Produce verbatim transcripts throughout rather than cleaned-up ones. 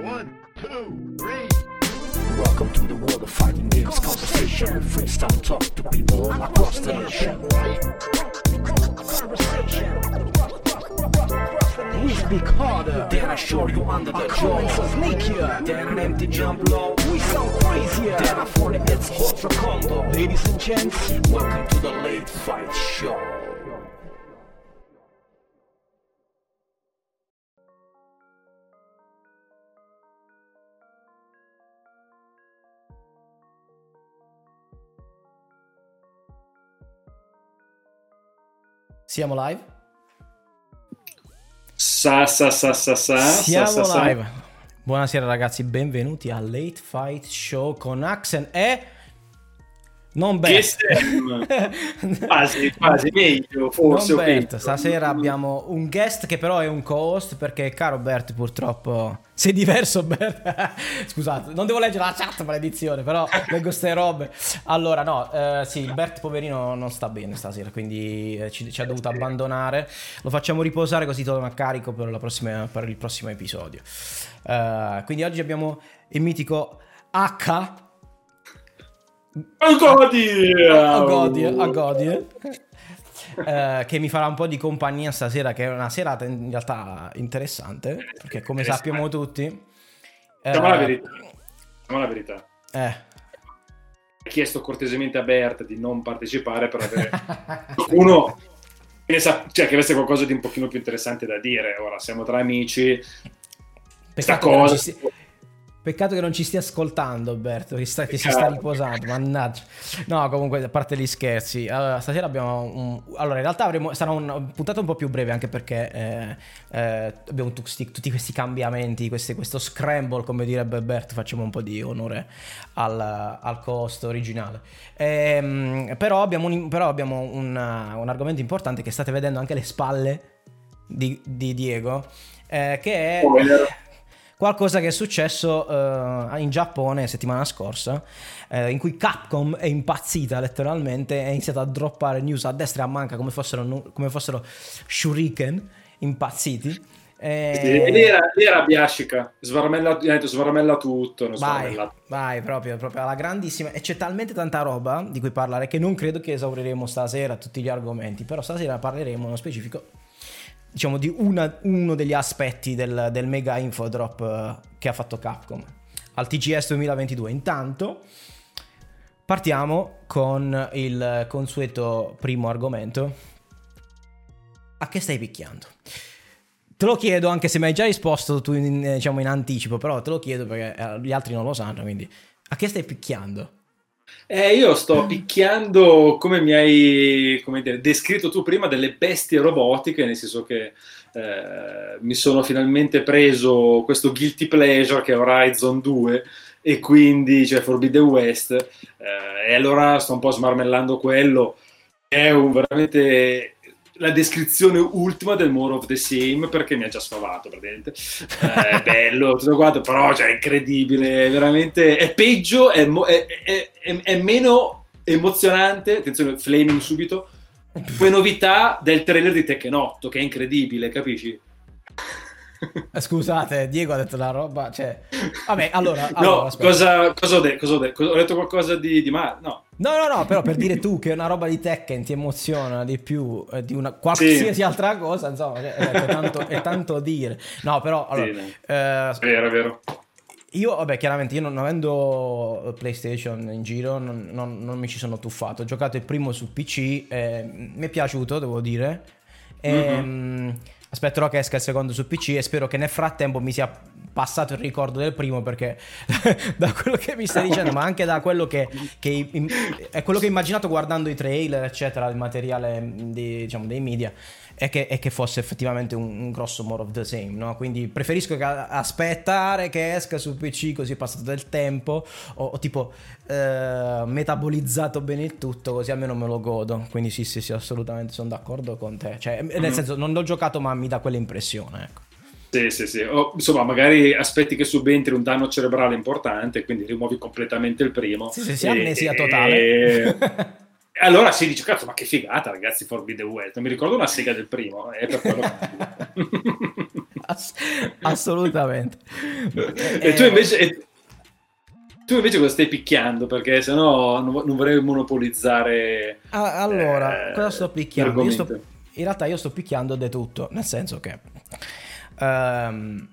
One, two, three. Welcome to the world of fighting games, conversation, and freestyle talk to people all across the nation. We speak harder, then I show you under the jaw. Our comments are then an empty jump low. We sound crazier, then I fall in its hot for combo. Ladies and gents, welcome to the Late Fight Show. Siamo live? Sa, sa, sa, sa, sa, Siamo sa, sa, live. Buonasera ragazzi, benvenuti a Late Fight Show con Axen e... Non Bert. quasi, quasi meglio, forse. Non Bert, stasera abbiamo un guest che però è un co-host perché, caro Bert, purtroppo... Sei diverso, Bert. Scusate, non devo leggere la chat, maledizione, però leggo ste robe. Allora, no, eh, sì, Bert poverino non sta bene stasera, quindi ci, ci ha dovuto abbandonare. Lo facciamo riposare così torna a carico per, la prossima, per il prossimo episodio. Uh, quindi oggi abbiamo il mitico H. Agodia! Agodia! Uh, che mi farà un po' di compagnia stasera, che è una serata in realtà interessante, perché come interessante. sappiamo tutti diciamo uh, la verità diciamo la verità eh. Ho chiesto cortesemente a Bert di non partecipare per avere qualcuno che, sa- cioè, che avesse qualcosa di un pochino più interessante da dire. Ora siamo tra amici, questa cosa si... Peccato che non ci stia ascoltando Bert, che, sta, che si sta riposando, mannaggia. No, comunque, a parte gli scherzi, allora, stasera abbiamo un... Allora, in realtà avremo... sarà un puntata un po' più breve, anche perché eh, eh, abbiamo tutti, tutti questi cambiamenti, questi, questo scramble, come direbbe Bert, facciamo un po' di onore al, al costo originale. Ehm, però abbiamo, un, però abbiamo una, un argomento importante che state vedendo anche alle spalle di, di Diego, eh, che è... Qualcosa che è successo uh, in Giappone settimana scorsa, uh, in cui Capcom è impazzita letteralmente e ha iniziato a droppare news a destra e a manca come fossero, come fossero shuriken impazziti. E... Era, era biascica, svarmella, svarmella tutto. Non vai, svarmella. vai proprio, proprio alla grandissima. E c'è talmente tanta roba di cui parlare che non credo che esauriremo stasera tutti gli argomenti, però stasera parleremo nello specifico, diciamo, di una, uno degli aspetti del, del mega infodrop che ha fatto Capcom al T G S duemilaventidue. Intanto partiamo con il consueto primo argomento. A che stai picchiando? Te lo chiedo, anche se mi hai già risposto tu in, diciamo in anticipo, però te lo chiedo perché gli altri non lo sanno, quindi a che stai picchiando? Eh, io sto picchiando, come mi hai come dire, descritto tu prima, delle bestie robotiche, nel senso che eh, mi sono finalmente preso questo guilty pleasure che è Horizon due e quindi, cioè, Forbidden West, eh, e allora sto un po' smarmellando quello. È un, veramente la descrizione ultima del More of the Same, perché mi ha già sfavato praticamente. È eh, bello, tutto quanto, però cioè, è incredibile, è veramente, è peggio, è, mo- è, è, è, è meno emozionante, attenzione, flaming subito, come novità del trailer di Tekken otto, che è incredibile, capisci? Scusate, Diego ha detto la roba, cioè... Vabbè, allora... allora no, cosa, cosa, ho de- cosa ho detto? Ho detto qualcosa di... di ma- no. no, no, no, però per dire tu che una roba di Tekken ti emoziona di più eh, di una qualsiasi sì. altra cosa, insomma, cioè, è, tanto, è tanto dire. No, però... Allora, sì, eh, è vero, è vero. Io, vabbè, chiaramente, io non avendo PlayStation in giro, non, non, non mi ci sono tuffato. Ho giocato il primo su P C, eh, mi è piaciuto, devo dire. E... Mm-hmm. Aspetterò che esca il secondo su P C e spero che nel frattempo mi sia passato il ricordo del primo, perché da quello che mi stai dicendo, ma anche da quello che, che è quello che ho immaginato guardando i trailer eccetera, il materiale di, diciamo, dei media, è che, è che fosse effettivamente un, un grosso more of the same, no? Quindi preferisco che aspettare che esca su P C, così è passato del tempo, o, o tipo eh, metabolizzato bene il tutto, così almeno me lo godo. Quindi sì sì sì, assolutamente sono d'accordo con te, cioè, nel mm-hmm. senso, non l'ho giocato ma mi dà quell'impressione, ecco. Sì, sì, sì. O, insomma, magari aspetti che subentri un danno cerebrale importante, quindi rimuovi completamente il primo. Sì, sì, sì, amnesia totale. E allora si dice, cazzo, ma che figata, ragazzi, Forbidden West. Mi ricordo una sega del primo, è per quello che... Ass- assolutamente. E, e tu invece... E... Tu invece cosa stai picchiando? Perché sennò non, non vorrei monopolizzare. Ah, allora, eh, cosa sto picchiando? Io sto, in realtà io sto picchiando di tutto, nel senso che um,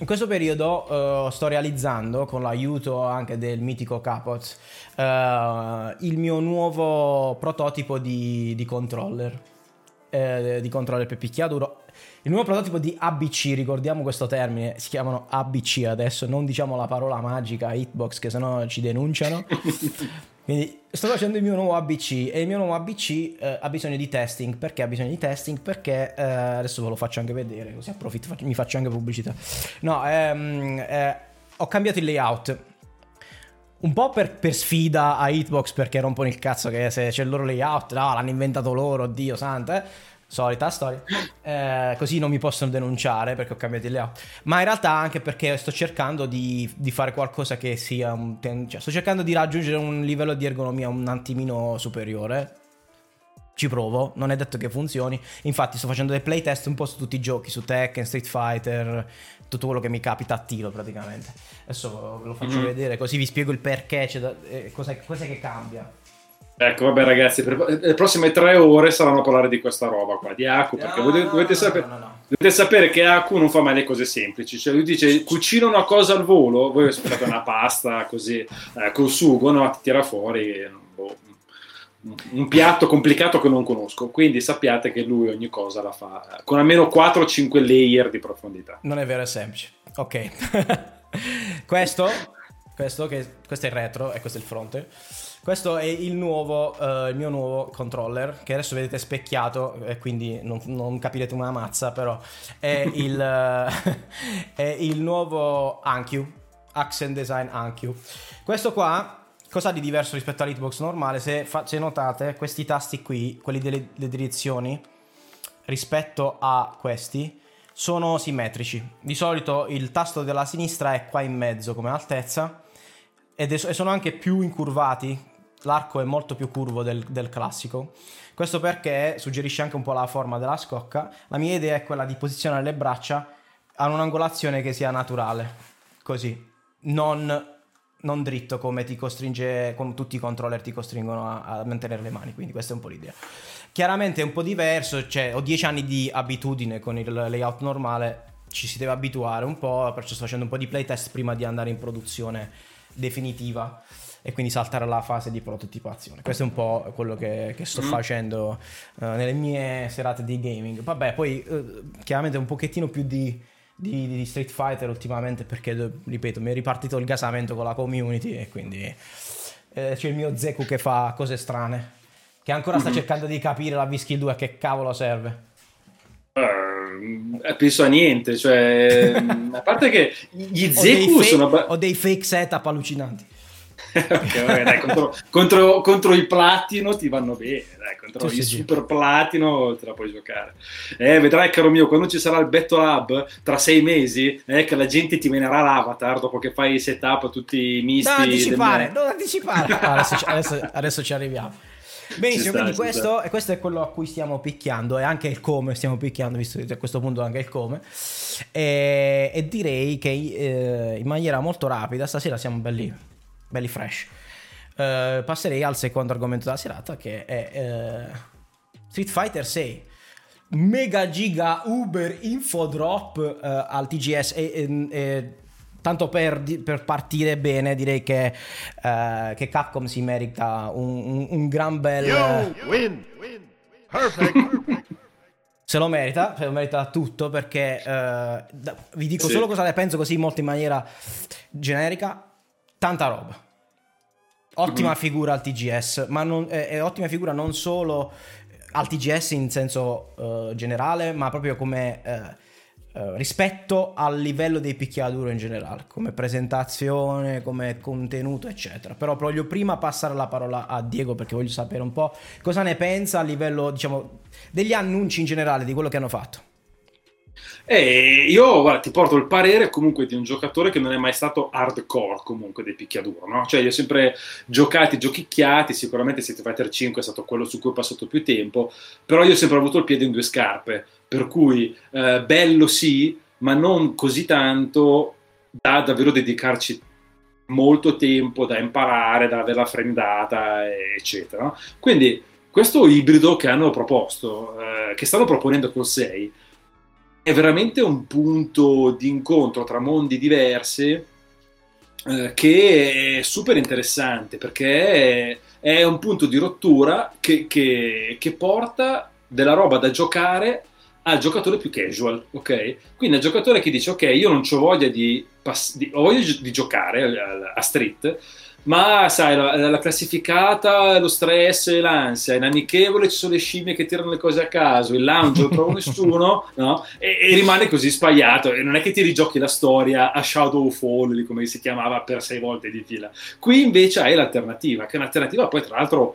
in questo periodo uh, sto realizzando, con l'aiuto anche del mitico Capot, uh, il mio nuovo prototipo di, di controller, eh, di controller per picchiaduro. Il nuovo prototipo di A B C, ricordiamo questo termine, si chiamano A B C adesso, non diciamo la parola magica Hitbox che sennò ci denunciano. Quindi sto facendo il mio nuovo A B C e il mio nuovo A B C eh, ha bisogno di testing. Perché ha bisogno di testing? Perché eh, adesso ve lo faccio anche vedere, così approfitto, faccio, mi faccio anche pubblicità. No, ehm, eh, ho cambiato il layout. Un po' per, per sfida a Hitbox, perché rompono il cazzo che se c'è il loro layout, no, l'hanno inventato loro, Dio santo, eh. Solita storia, eh, così non mi possono denunciare perché ho cambiato il layout, ma in realtà anche perché sto cercando di, di fare qualcosa che sia un ten- cioè sto cercando di raggiungere un livello di ergonomia un attimino superiore. Ci provo, non è detto che funzioni, infatti sto facendo dei playtest un po' su tutti i giochi, su Tekken, Street Fighter, tutto quello che mi capita a tiro praticamente. Adesso ve lo faccio mm-hmm. vedere, così vi spiego il perché, cioè da, eh, cos'è, cos'è che cambia. Ecco, vabbè ragazzi, per le prossime tre ore saranno a parlare di questa roba qua, di Aku, perché no, dovete, dovete, no, sapere, no, no, no. dovete sapere che Aku non fa mai le cose semplici, cioè lui dice cucino una cosa al volo, voi aspettate una pasta così, eh, col sugo, no, ti tira fuori boh, un piatto complicato che non conosco, quindi sappiate che lui ogni cosa la fa con almeno quattro o cinque layer di profondità. Non è vero, è semplice, ok. Questo, questo, che, questo è il retro e questo è il fronte. Questo è il nuovo, uh, il mio nuovo controller, che adesso vedete specchiato, e quindi non, non capirete una mazza, però è il, uh, è il nuovo Anki, Accent Design Anki. Questo qua, cos'ha di diverso rispetto all'Hitbox normale? Se, fa, se notate, questi tasti qui, quelli delle, delle direzioni, rispetto a questi, sono simmetrici. Di solito il tasto della sinistra è qua in mezzo come altezza, ed è, e sono anche più incurvati. L'arco è molto più curvo del, del classico. Questo perché suggerisce anche un po' la forma della scocca. La mia idea è quella di posizionare le braccia a un'angolazione che sia naturale, così, non, non dritto come ti costringe, come tutti i controller ti costringono a, a mantenere le mani. Quindi questa è un po' l'idea. Chiaramente è un po' diverso, cioè ho dieci anni di abitudine con il layout normale, ci si deve abituare un po', perciò sto facendo un po' di playtest prima di andare in produzione definitiva e quindi saltare la fase di prototipazione. Questo è un po' quello che, che sto facendo uh, nelle mie serate di gaming. Vabbè, poi uh, chiaramente un pochettino più di, di, di Street Fighter ultimamente, perché ripeto mi è ripartito il gasamento con la community e quindi eh, c'è il mio Zeku che fa cose strane, che ancora sta cercando di capire la V-Skill due a che cavolo serve. Uh, penso a niente, cioè a parte che gli Zeku ho sono fake, ho dei fake setup allucinanti. Okay, vabbè, dai, contro, contro, contro i platino ti vanno bene, dai, contro sì, i sì, super sì. platino te la puoi giocare. Eh, vedrai caro mio, quando ci sarà il Battle Hub tra sei mesi, eh, che la gente ti venerà l'avatar dopo che fai i setup tutti misti. Non anticipare, del... non anticipare. Ah, adesso, adesso, adesso ci arriviamo. Benissimo, sta, quindi questo, e questo è quello a cui stiamo picchiando, e anche il come stiamo picchiando, visto che a questo punto anche il come. E, e direi che eh, in maniera molto rapida stasera siamo belli, belli fresh. Uh, passerei al secondo argomento della serata, che è uh, Street Fighter sei. Mega giga uber info drop uh, al T G S e, e, e tanto per, per partire bene direi che, uh, che Capcom si merita un, un, un gran bel... You win. Win. Perfect. Perfect. Se lo merita, se lo merita tutto, perché uh, da, vi dico sì. solo cosa ne penso così molto in maniera generica. Tanta roba. Ottima mm-hmm. figura al T G S, ma non, è, è ottima figura non solo al T G S in senso uh, generale, ma proprio come... Uh, Uh, rispetto al livello dei picchiaduro in generale, come presentazione, come contenuto eccetera. Però voglio prima passare la parola a Diego, perché voglio sapere un po' cosa ne pensa a livello, diciamo, degli annunci in generale, di quello che hanno fatto. Eh, io guarda, ti porto il parere comunque di un giocatore che non è mai stato hardcore comunque dei picchiaduro, no? Cioè li ho sempre giocati, giochicchiati, sicuramente Street Fighter cinque è stato quello su cui ho passato più tempo, però io ho sempre avuto il piede in due scarpe, per cui eh, bello sì, ma non così tanto da davvero dedicarci molto tempo, da imparare, da averla frendata, eccetera, no? Quindi questo ibrido che hanno proposto, eh, che stanno proponendo col sei, è veramente un punto di incontro tra mondi diversi, eh, che è super interessante, perché è, è un punto di rottura che, che, che porta della roba da giocare al giocatore più casual, ok? Quindi al giocatore che dice, ok, io non c'ho voglia di, pass- di ho voglia di giocare a, a Street, ma sai, la, la classificata, lo stress, l'ansia, è inamichevole, ci sono le scimmie che tirano le cose a caso, il lounge non trova nessuno, no? E, e rimane così spaiato, e non è che ti rigiochi la storia a Shadowfall, come si chiamava, per sei volte di fila. Qui invece hai l'alternativa, che è un'alternativa poi tra l'altro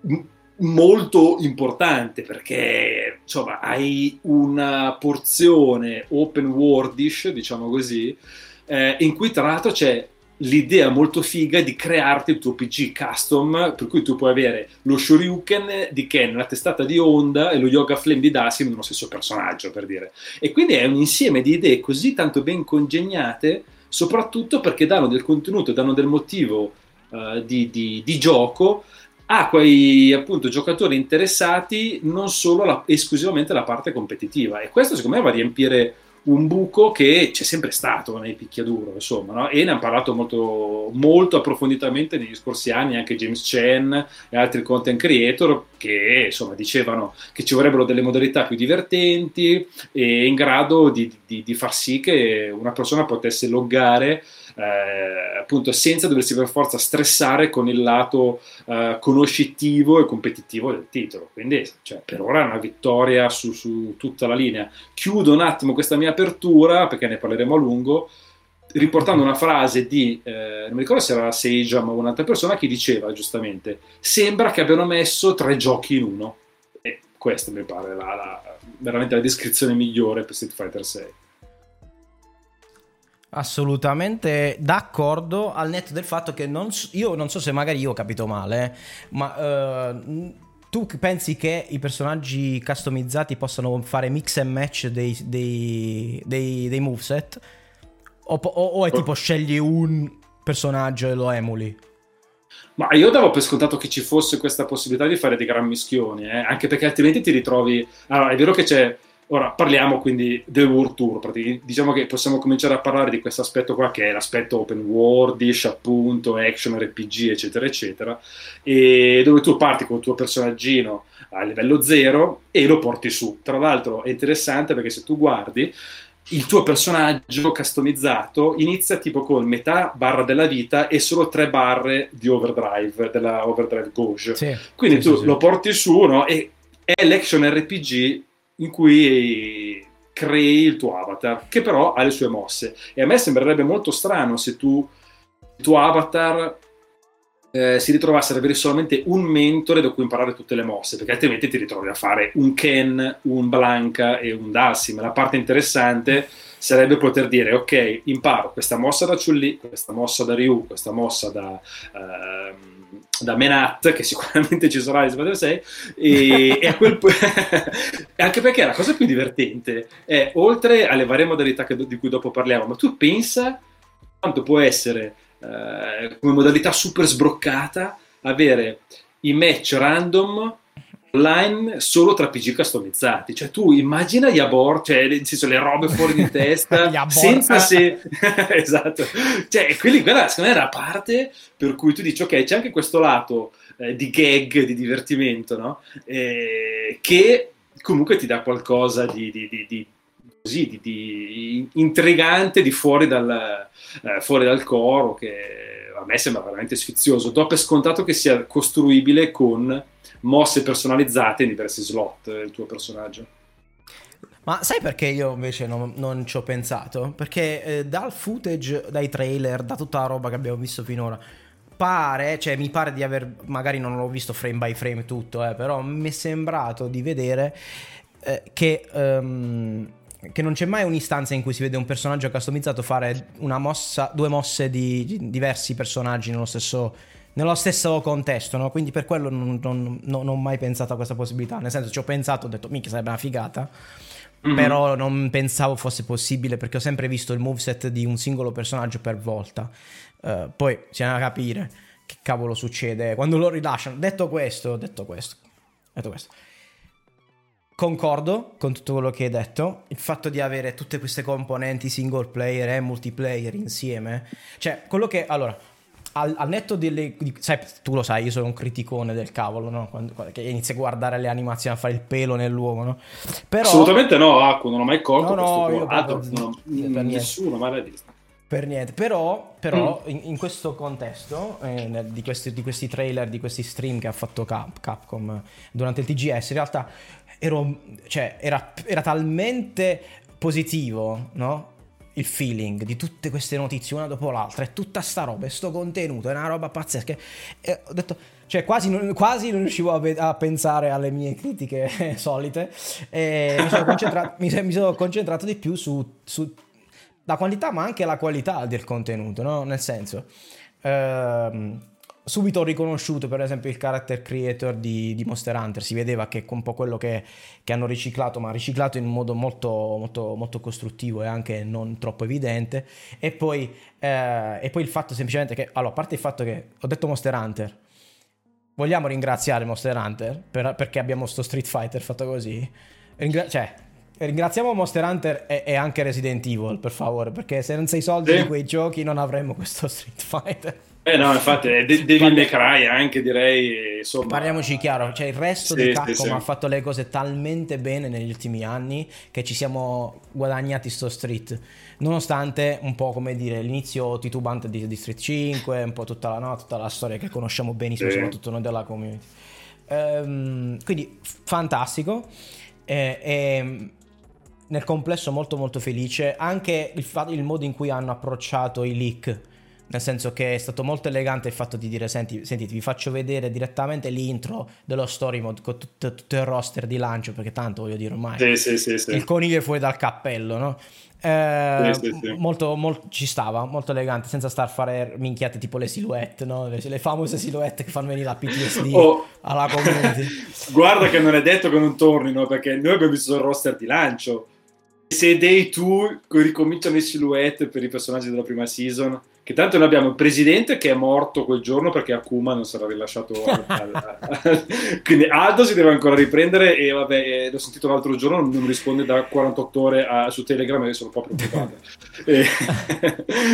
m- molto importante, perché insomma hai una porzione open worldish, diciamo così, eh, in cui tra l'altro c'è l'idea molto figa di crearti il tuo P G custom, per cui tu puoi avere lo Shoryuken di Ken, la testata di Honda e lo Yoga Flame di Dhalsim nello stesso personaggio, per dire. E quindi è un insieme di idee così tanto ben congegnate, soprattutto perché danno del contenuto, danno del motivo uh, di, di, di gioco a quei appunto giocatori interessati non solo alla, esclusivamente alla parte competitiva. E questo secondo me va a riempire un buco che c'è sempre stato nei picchiaduro, insomma, no? E ne hanno parlato molto, molto approfonditamente negli scorsi anni anche James Chen e altri content creator, che insomma dicevano che ci vorrebbero delle modalità più divertenti e in grado di, di, di far sì che una persona potesse loggare, eh, appunto senza doversi per forza stressare con il lato eh, conoscitivo e competitivo del titolo. Quindi cioè, per ora è una vittoria su, su tutta la linea. Chiudo un attimo questa mia apertura, perché ne parleremo a lungo, riportando una frase di eh, non mi ricordo se era Sage o un'altra persona che diceva giustamente, sembra che abbiano messo tre giochi in uno, e questa mi pare la, la, veramente la descrizione migliore per Street Fighter sei. Assolutamente d'accordo, al netto del fatto che non so, io non so se magari io ho capito male, ma uh, tu pensi che i personaggi customizzati possano fare mix and match dei, dei, dei, dei moveset? O, o, o è tipo scegli un personaggio e lo emuli? Ma io davo per scontato che ci fosse questa possibilità di fare dei gran mischioni, eh? Anche perché altrimenti ti ritrovi... Allora, è vero che c'è... Ora parliamo quindi del World Tour, praticamente. Diciamo che possiamo cominciare a parlare di questo aspetto qua, che è l'aspetto open worldish, appunto, action, R P G, eccetera, eccetera, e dove tu parti con il tuo personaggino a livello zero e lo porti su. Tra l'altro è interessante perché se tu guardi, il tuo personaggio customizzato inizia tipo con metà barra della vita e solo tre barre di overdrive, della overdrive gauge. Sì, quindi sì, tu sì, lo porti su, no? E è l'action R P G in cui crei il tuo avatar, che però ha le sue mosse. E a me sembrerebbe molto strano se tu, il tuo avatar eh, si ritrovasse ad avere solamente un mentore da cui imparare tutte le mosse, perché altrimenti ti ritrovi a fare un Ken, un Blanka e un Dhalsim. La parte interessante sarebbe poter dire, ok, imparo questa mossa da Chun-Li, questa mossa da Ryu, questa mossa da... Uh, da Menat, che sicuramente ci sarà in sei, e, e a quel po- anche perché la cosa più divertente è, oltre alle varie modalità che, di cui dopo parliamo, ma tu pensa quanto può essere eh, come modalità super sbroccata avere i match random online solo tra P G customizzati. Cioè tu immagina gli abort, cioè nel senso, le robe fuori di testa senza se esatto, cioè quindi quella secondo me è la parte per cui tu dici ok, c'è anche questo lato eh, di gag, di divertimento, no? Eh, che comunque ti dà qualcosa di, di, di, di così di, di intrigante, di fuori dal eh, fuori dal coro, che a me sembra veramente sfizioso. Do per scontato che sia costruibile con mosse personalizzate in diversi slot il tuo personaggio. Ma sai perché io invece non, non ci ho pensato? Perché eh, dal footage, dai trailer, da tutta la roba che abbiamo visto finora, pare, cioè mi pare di aver, magari non l'ho visto frame by frame tutto, eh, però mi è sembrato di vedere eh, che... Um, che non c'è mai un'istanza in cui si vede un personaggio customizzato fare una mossa, due mosse di diversi personaggi nello stesso, nello stesso contesto, no? Quindi per quello non, non, non, non ho mai pensato a questa possibilità, nel senso ci ho pensato, ho detto minchia sarebbe una figata, mm-hmm. però non pensavo fosse possibile, perché ho sempre visto il moveset di un singolo personaggio per volta. Uh, poi bisogna capire che cavolo succede quando lo rilasciano. Detto questo, detto questo, detto questo, concordo con tutto quello che hai detto. Il fatto di avere tutte queste componenti single player e multiplayer insieme, cioè quello che, allora, al, al netto delle di, sai, tu lo sai, io sono un criticone del cavolo, no? Quando, quando che inizia a guardare le animazioni, a fare il pelo nell'uovo, no? Però assolutamente no, Aku, non ho mai colto no, questo no, Ador, per, no, per nessuno mai l'ha visto. Per niente, però, però mm. in, in questo contesto eh, nel, di, questi, di questi trailer, di questi stream che ha fatto Cap, Capcom durante il T G S, in realtà ero, cioè, era, era talmente positivo, no? Il feeling di tutte queste notizie una dopo l'altra e tutta sta roba e sto contenuto, è una roba pazzesca, e ho detto, cioè quasi non, quasi non riuscivo a, be- a pensare alle mie critiche solite, e mi sono concentrato, mi, mi sono concentrato di più su, su la quantità ma anche la qualità del contenuto, no? Nel senso, ehm, subito ho riconosciuto per esempio il character creator di, di Monster Hunter. Si vedeva che un po' quello che, che hanno riciclato, ma riciclato in modo molto, molto, molto costruttivo e anche non troppo evidente. E poi, eh, e poi il fatto semplicemente che, allora, a parte il fatto che ho detto Monster Hunter, vogliamo ringraziare Monster Hunter per, perché abbiamo sto Street Fighter fatto così? Ringra- cioè... Ringraziamo Monster Hunter e, e anche Resident Evil, per favore, perché senza i soldi sì. di quei giochi non avremmo questo Street Fighter. Eh no, infatti è de- Devil May Cry anche, direi, insomma. Parliamoci chiaro, cioè il resto sì, di Capcom sì, sì. ha fatto le cose talmente bene negli ultimi anni che ci siamo guadagnati sto Street, nonostante un po', come dire, l'inizio titubante di, di Street cinque, un po' tutta la, no, tutta la storia che conosciamo benissimo, sì. soprattutto noi della community. Ehm, quindi fantastico. E, e, nel complesso molto molto felice anche il, fa- il modo in cui hanno approcciato i leak, nel senso che è stato molto elegante il fatto di dire senti, sentite, vi faccio vedere direttamente l'intro dello story mode con tutto, tutto il roster di lancio, perché tanto voglio dire ormai sì, sì, sì, sì. il coniglio è fuori dal cappello, no? Eh, sì, sì, sì. Molto, molto ci stava, molto elegante, senza star a fare minchiate tipo le silhouette, no? le, le famose silhouette che fanno venire la P T S D oh. alla community. Guarda che non è detto che non tornino, perché noi abbiamo visto il roster di lancio. Se dei tu ricominciano le silhouette per i personaggi della prima season, che tanto noi abbiamo il presidente che è morto quel giorno perché Akuma non sarà rilasciato alla... quindi Aldo si deve ancora riprendere e vabbè, l'ho sentito l'altro giorno, non risponde da quarantotto ore a... su Telegram e sono un po' preoccupato e...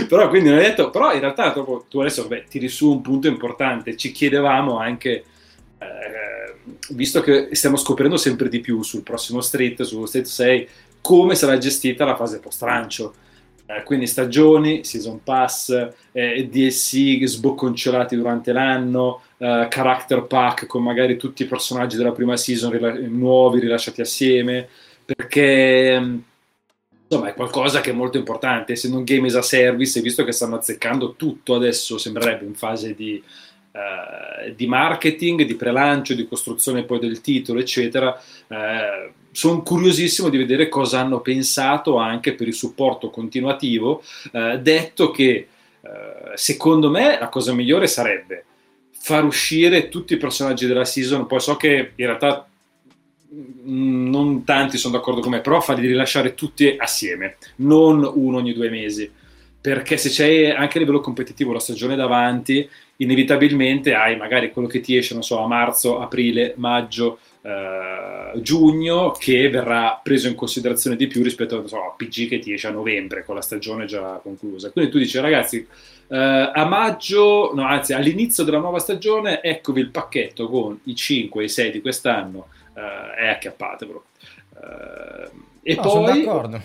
però quindi non è detto, però in realtà proprio, tu adesso vabbè, tiri su un punto importante, ci chiedevamo anche eh, visto che stiamo scoprendo sempre di più sul prossimo Street, sullo Street sei, come sarà gestita la fase post-lancio, eh, quindi stagioni, season pass, eh, D L C sbocconcelati durante l'anno, eh, character pack con magari tutti i personaggi della prima season rila- nuovi rilasciati assieme, perché insomma è qualcosa che è molto importante, essendo un game as a service, e visto che stanno azzeccando tutto adesso, sembrerebbe in fase di Uh, di marketing, di prelancio, di costruzione poi del titolo, eccetera. Uh, sono curiosissimo di vedere cosa hanno pensato anche per il supporto continuativo, uh, detto che uh, secondo me la cosa migliore sarebbe far uscire tutti i personaggi della season, poi so che in realtà mh, non tanti sono d'accordo con me, però farli rilasciare tutti assieme, non uno ogni due mesi, perché se c'è anche a livello competitivo la stagione davanti, inevitabilmente hai magari quello che ti esce, non so, a marzo, aprile, maggio, eh, giugno, che verrà preso in considerazione di più rispetto a, non so, a P G che ti esce a novembre con la stagione già conclusa. Quindi tu dici, ragazzi, eh, a maggio, no, anzi all'inizio della nuova stagione, eccovi il pacchetto con i cinque e i sei di quest'anno, eh, e acchiappatevelo. Eh, e no, poi sono d'accordo.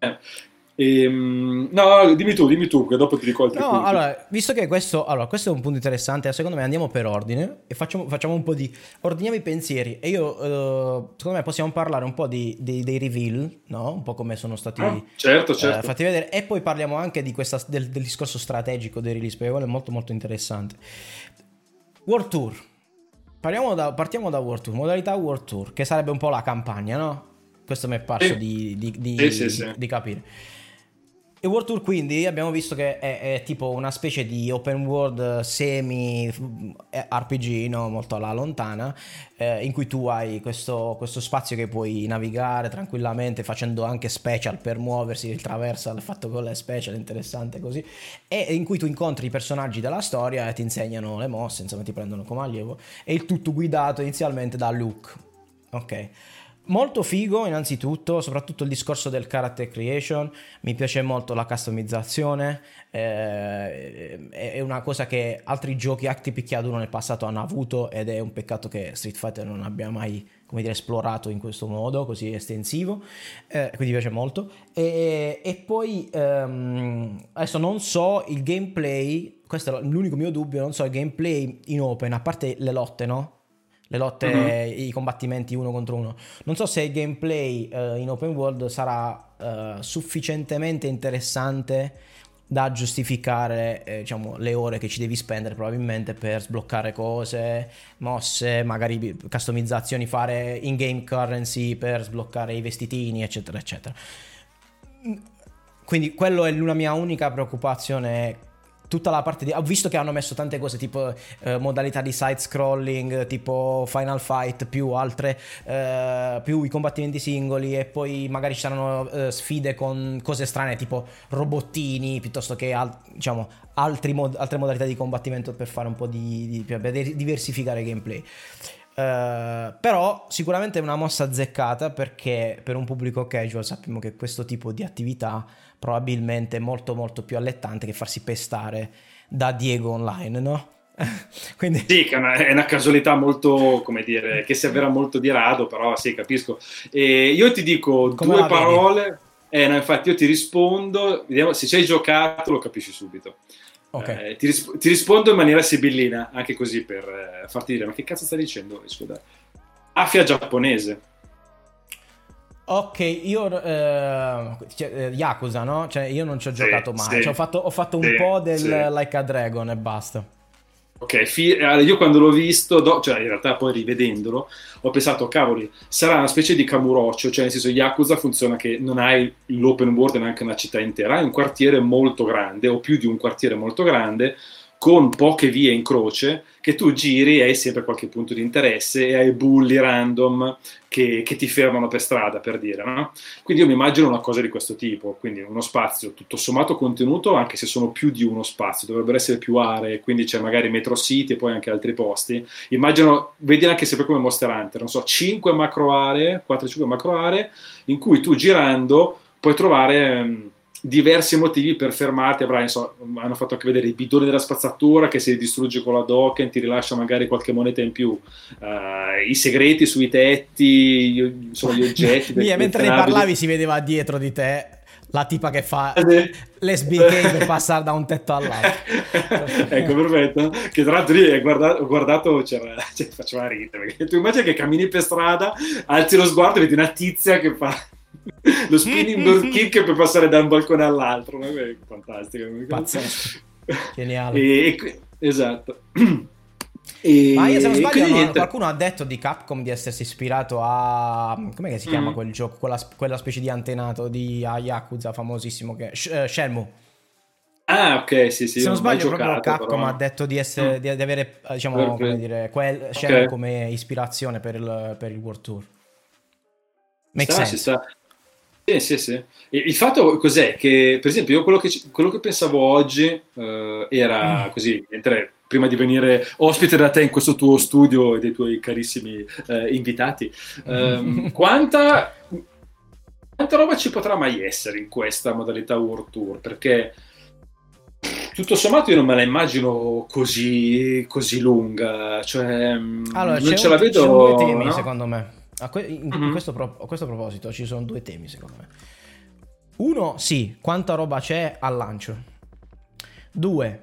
Eh, Ehm, no, dimmi tu, dimmi tu, che dopo ti ricordo. No, allora, visto che questo, allora, questo è un punto interessante, secondo me andiamo per ordine e facciamo, facciamo un po' di... ordiniamo i pensieri e io, eh, secondo me possiamo parlare un po' di, di, dei reveal, no? Un po' come sono stati ah, certo, certo. Eh, fatti vedere, e poi parliamo anche di questa, del, del discorso strategico dei release, perché quello è molto molto interessante. World Tour, parliamo da, partiamo da World Tour, modalità World Tour, che sarebbe un po' la campagna, no? Questo mi è parso sì. di, di, di, sì, sì, sì. di capire. E World Tour quindi abbiamo visto che è, è tipo una specie di open world semi R P G, no? Molto alla lontana, eh, in cui tu hai questo, questo spazio che puoi navigare tranquillamente, facendo anche special per muoversi, il traversal fatto con le special, interessante così, e in cui tu incontri i personaggi della storia e ti insegnano le mosse, insomma ti prendono come allievo, e il tutto guidato inizialmente da Luke. Ok. Molto figo innanzitutto, soprattutto il discorso del character creation, mi piace molto la customizzazione, eh, è una cosa che altri giochi acti picchiaduno nel passato hanno avuto, ed è un peccato che Street Fighter non abbia mai, come dire, esplorato in questo modo così estensivo, eh, quindi mi piace molto. E, e poi ehm, adesso non so il gameplay, questo è l'unico mio dubbio, non so il gameplay in open, a parte le lotte, no? Le lotte, mm-hmm. i combattimenti uno contro uno. Non so se il gameplay uh, in open world sarà uh, sufficientemente interessante da giustificare eh, diciamo, le ore che ci devi spendere probabilmente per sbloccare cose, mosse, magari customizzazioni, fare in-game currency per sbloccare i vestitini, eccetera, eccetera. Quindi quello è la mia unica preoccupazione. Tutta la parte di... Ho visto che hanno messo tante cose tipo eh, modalità di side scrolling, tipo Final Fight, più altre, eh, più i combattimenti singoli, e poi magari ci saranno eh, sfide con cose strane tipo robottini, piuttosto che al- diciamo altri mod- altre modalità di combattimento per fare un po' di, di, di diversificare il gameplay. Uh, però sicuramente è una mossa azzeccata, perché per un pubblico casual sappiamo che questo tipo di attività probabilmente è molto molto più allettante che farsi pestare da Diego online, no? Quindi... Sì, che è una, è una casualità molto, come dire, che si avvera molto di rado, però sì, capisco. E io ti dico come due parole, eh, no, infatti io ti rispondo, vediamo se ci hai giocato lo capisci subito. Okay. Eh, ti, risp- ti rispondo in maniera sibillina, anche così per eh, farti dire ma che cazzo stai dicendo? Scusa. Mafia giapponese. Ok, io eh, Yakuza, no? Cioè io non ci ho sì, giocato mai, sì, cioè, ho fatto, ho fatto sì, un po' del sì. Like a Dragon e basta. Ok, fi- io quando l'ho visto, do- cioè in realtà poi rivedendolo ho pensato cavoli, sarà una specie di camuroccio, cioè nel senso Yakuza funziona che non hai l'open world neanche una città intera, hai un quartiere molto grande o più di un quartiere molto grande con poche vie in croce che tu giri e hai sempre qualche punto di interesse e hai bulli random che, che ti fermano per strada, per dire, no? Quindi io mi immagino una cosa di questo tipo, quindi uno spazio tutto sommato contenuto, anche se sono più di uno spazio, dovrebbero essere più aree, quindi c'è magari Metro City e poi anche altri posti. Immagino, vedi anche sempre come Monster Hunter, non so, cinque macro aree, quattro cinque macro aree in cui tu girando puoi trovare... Mh, diversi motivi per fermarti, avrai, insomma, hanno fatto anche vedere i bidoni della spazzatura che se li distruggi con la dokken ti rilascia magari qualche moneta in più, uh, i segreti sui tetti, io, insomma gli oggetti Mia, mentre ne parlavi si vedeva dietro di te la tipa che fa le sbighe per passare da un tetto all'altro. Ecco, perfetto. Che tra l'altro lì ho guardato, guardato c'era, cioè, faceva ridere, perché tu immagini che cammini per strada, alzi lo sguardo e vedi una tizia che fa lo spinning board kick per passare da un balcone all'altro, fantastico, pazzesco, geniale. E, e, esatto. E, ma io se non sbaglio non, qualcuno ha detto di Capcom di essersi ispirato a come si chiama mm. quel gioco, quella, quella specie di antenato di Yakuza famosissimo che uh, Shenmue. Ah, ok, sì, sì. Se non sbaglio, giocato, proprio Capcom ha detto di, essere, mm. di, di avere, diciamo, Perfetto. come dire, quel Shenmue okay. come ispirazione per il, per il World Tour. Make sta, sense. Si sta. Sì, sì, sì. Il fatto cos'è? Che, per esempio, io quello che, quello che pensavo oggi eh, era mm. così, mentre prima di venire ospite da te in questo tuo studio e dei tuoi carissimi eh, invitati, eh, mm. quanta, quanta roba ci potrà mai essere in questa modalità World Tour? Perché tutto sommato io non me la immagino così, così lunga, cioè allora, non ce un, la vedo... C'è un temi, no? Secondo me. A, que- mm-hmm. questo pro- a questo proposito ci sono due temi secondo me. Uno, sì, quanta roba c'è al lancio. Due,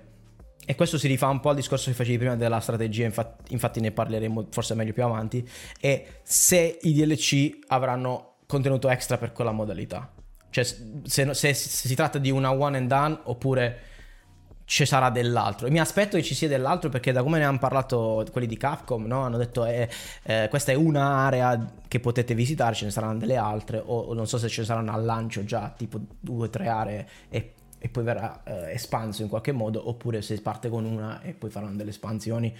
e questo si rifà un po' al discorso che facevi prima della strategia, infatti, infatti ne parleremo forse meglio più avanti, è se i D L C avranno contenuto extra per quella modalità, cioè se, se, se si tratta di una one and done oppure ci sarà dell'altro, e mi aspetto che ci sia dell'altro, perché da come ne hanno parlato quelli di Capcom, no? Hanno detto eh, eh, questa è un'area che potete visitare, ce ne saranno delle altre, o, o non so se ce ne saranno al lancio già tipo due o tre aree e, e poi verrà eh, espanso in qualche modo, oppure se parte con una e poi faranno delle espansioni.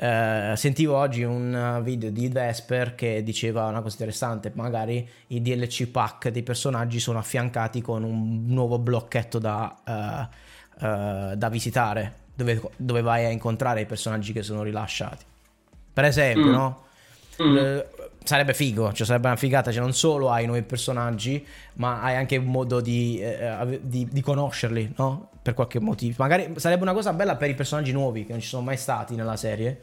Eh, sentivo oggi un video di Vesper che diceva una cosa interessante: magari i D L C pack dei personaggi sono affiancati con un nuovo blocchetto da... Eh, Uh, da visitare, dove, dove vai a incontrare i personaggi che sono rilasciati, per esempio, mm. no? Mm. Uh, sarebbe figo, cioè sarebbe una figata, cioè non solo hai nuovi personaggi, ma hai anche un modo di, uh, di, di conoscerli, no? Per qualche motivo. Magari sarebbe una cosa bella per i personaggi nuovi che non ci sono mai stati nella serie,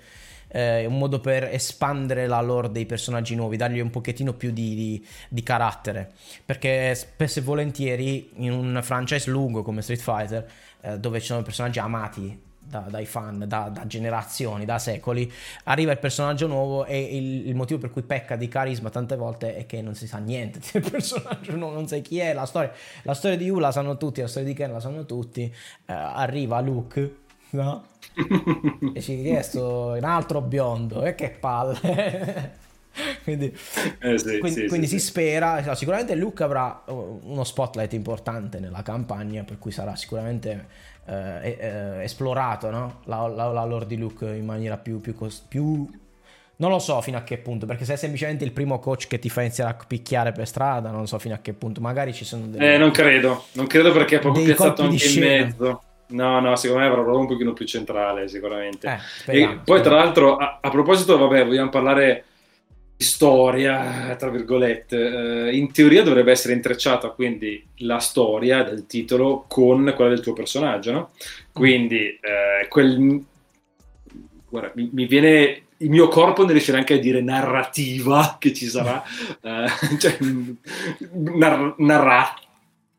uh, un modo per espandere la lore dei personaggi nuovi, dargli un pochettino più di, di, di carattere, perché spesso e volentieri in un franchise lungo come Street Fighter, dove ci sono personaggi amati da, dai fan da, da generazioni, da secoli, arriva il personaggio nuovo e il, il motivo per cui pecca di carisma tante volte è che non si sa niente del personaggio nuovo, non sai chi è, la storia la storia di Yu la sanno tutti, la storia di Ken la sanno tutti, eh, arriva Luke, no? E ci chiesto un altro biondo e eh, che palle. Quindi, eh sì, quindi, sì, quindi sì, si sì. spera. Sicuramente Luca avrà uno spotlight importante nella campagna, per cui sarà sicuramente eh, eh, esplorato, no? la, la, la lore di Luke in maniera più, più, più... Non lo so fino a che punto, perché se è semplicemente il primo coach che ti fa iniziare a picchiare per strada, non so fino a che punto. Magari ci sono dei... Eh, non credo, non credo perché è proprio piazzato anche in mezzo. No, no, secondo me avrà un ruolo un pochino più centrale, sicuramente. Eh, speriamo, e poi speriamo. Tra l'altro, a, a proposito, vabbè, vogliamo parlare... storia, tra virgolette, in teoria dovrebbe essere intrecciata quindi la storia del titolo con quella del tuo personaggio, no? Quindi eh, quel... Guarda, mi, mi viene... il mio corpo ne riesce anche a dire narrativa che ci sarà, eh, cioè nar- narra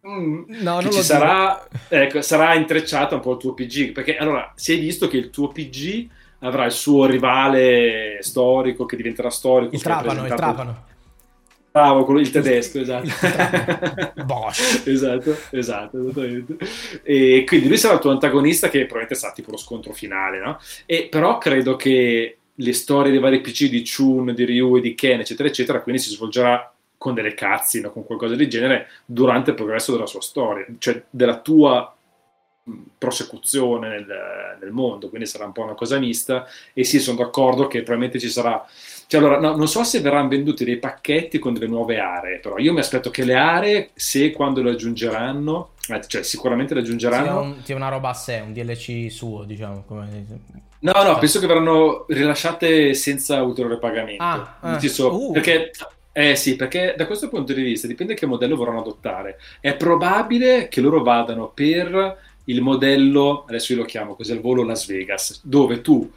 no, che non ci lo sarà, ecco, sarà intrecciata un po' il tuo P G, perché allora si è visto che il tuo P G avrà il suo rivale storico che diventerà storico. Il trapano, il trapano. Bravo, quello, il tedesco, esatto. Il Bosch. esatto, esatto, esattamente. E quindi lui sarà il tuo antagonista che probabilmente sarà tipo lo scontro finale, no? E però credo che le storie dei vari P C di Chun, di Ryu e di Ken, eccetera, eccetera, quindi si svolgerà con delle cazzine o con qualcosa del genere durante il progresso della sua storia, cioè della tua... prosecuzione nel, nel mondo, quindi sarà un po' una cosa mista. E sì, sono d'accordo che probabilmente ci sarà, cioè allora no, non so se verranno venduti dei pacchetti con delle nuove aree, però io mi aspetto che le aree, se quando le aggiungeranno, cioè sicuramente le aggiungeranno, sia un, una roba a sé, un D L C suo, diciamo, come... no no, penso che verranno rilasciate senza ulteriore pagamento. ah, eh. so, uh. Perché Eh sì, perché da questo punto di vista dipende che modello vorranno adottare. È probabile che loro vadano per il modello, adesso io lo chiamo così al volo, Las Vegas, dove tu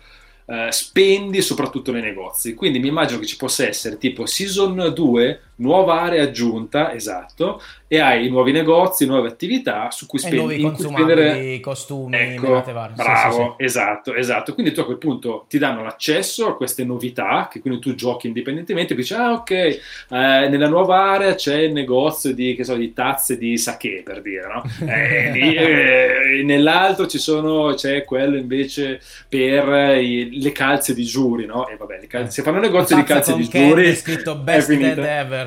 eh, spendi soprattutto nei negozi. Quindi mi immagino che ci possa essere tipo Season due, nuova area aggiunta, esatto, e hai nuovi negozi, nuove attività su cui spendi. E nuovi consumabili, spendere... costumi, ecco, bravo, sì, sì, sì. esatto, esatto. Quindi tu a quel punto ti danno l'accesso a queste novità, che quindi tu giochi indipendentemente, e dici, ah ok, eh, nella nuova area c'è il negozio di, che so, di tazze di sake, per dire, no? Eh, di, eh, nell'altro ci sono, c'è quello invece per i, le calze di Juri, no? E eh, vabbè, le calze, se fanno un negozio di calze di Juri, è scritto best è dead ever.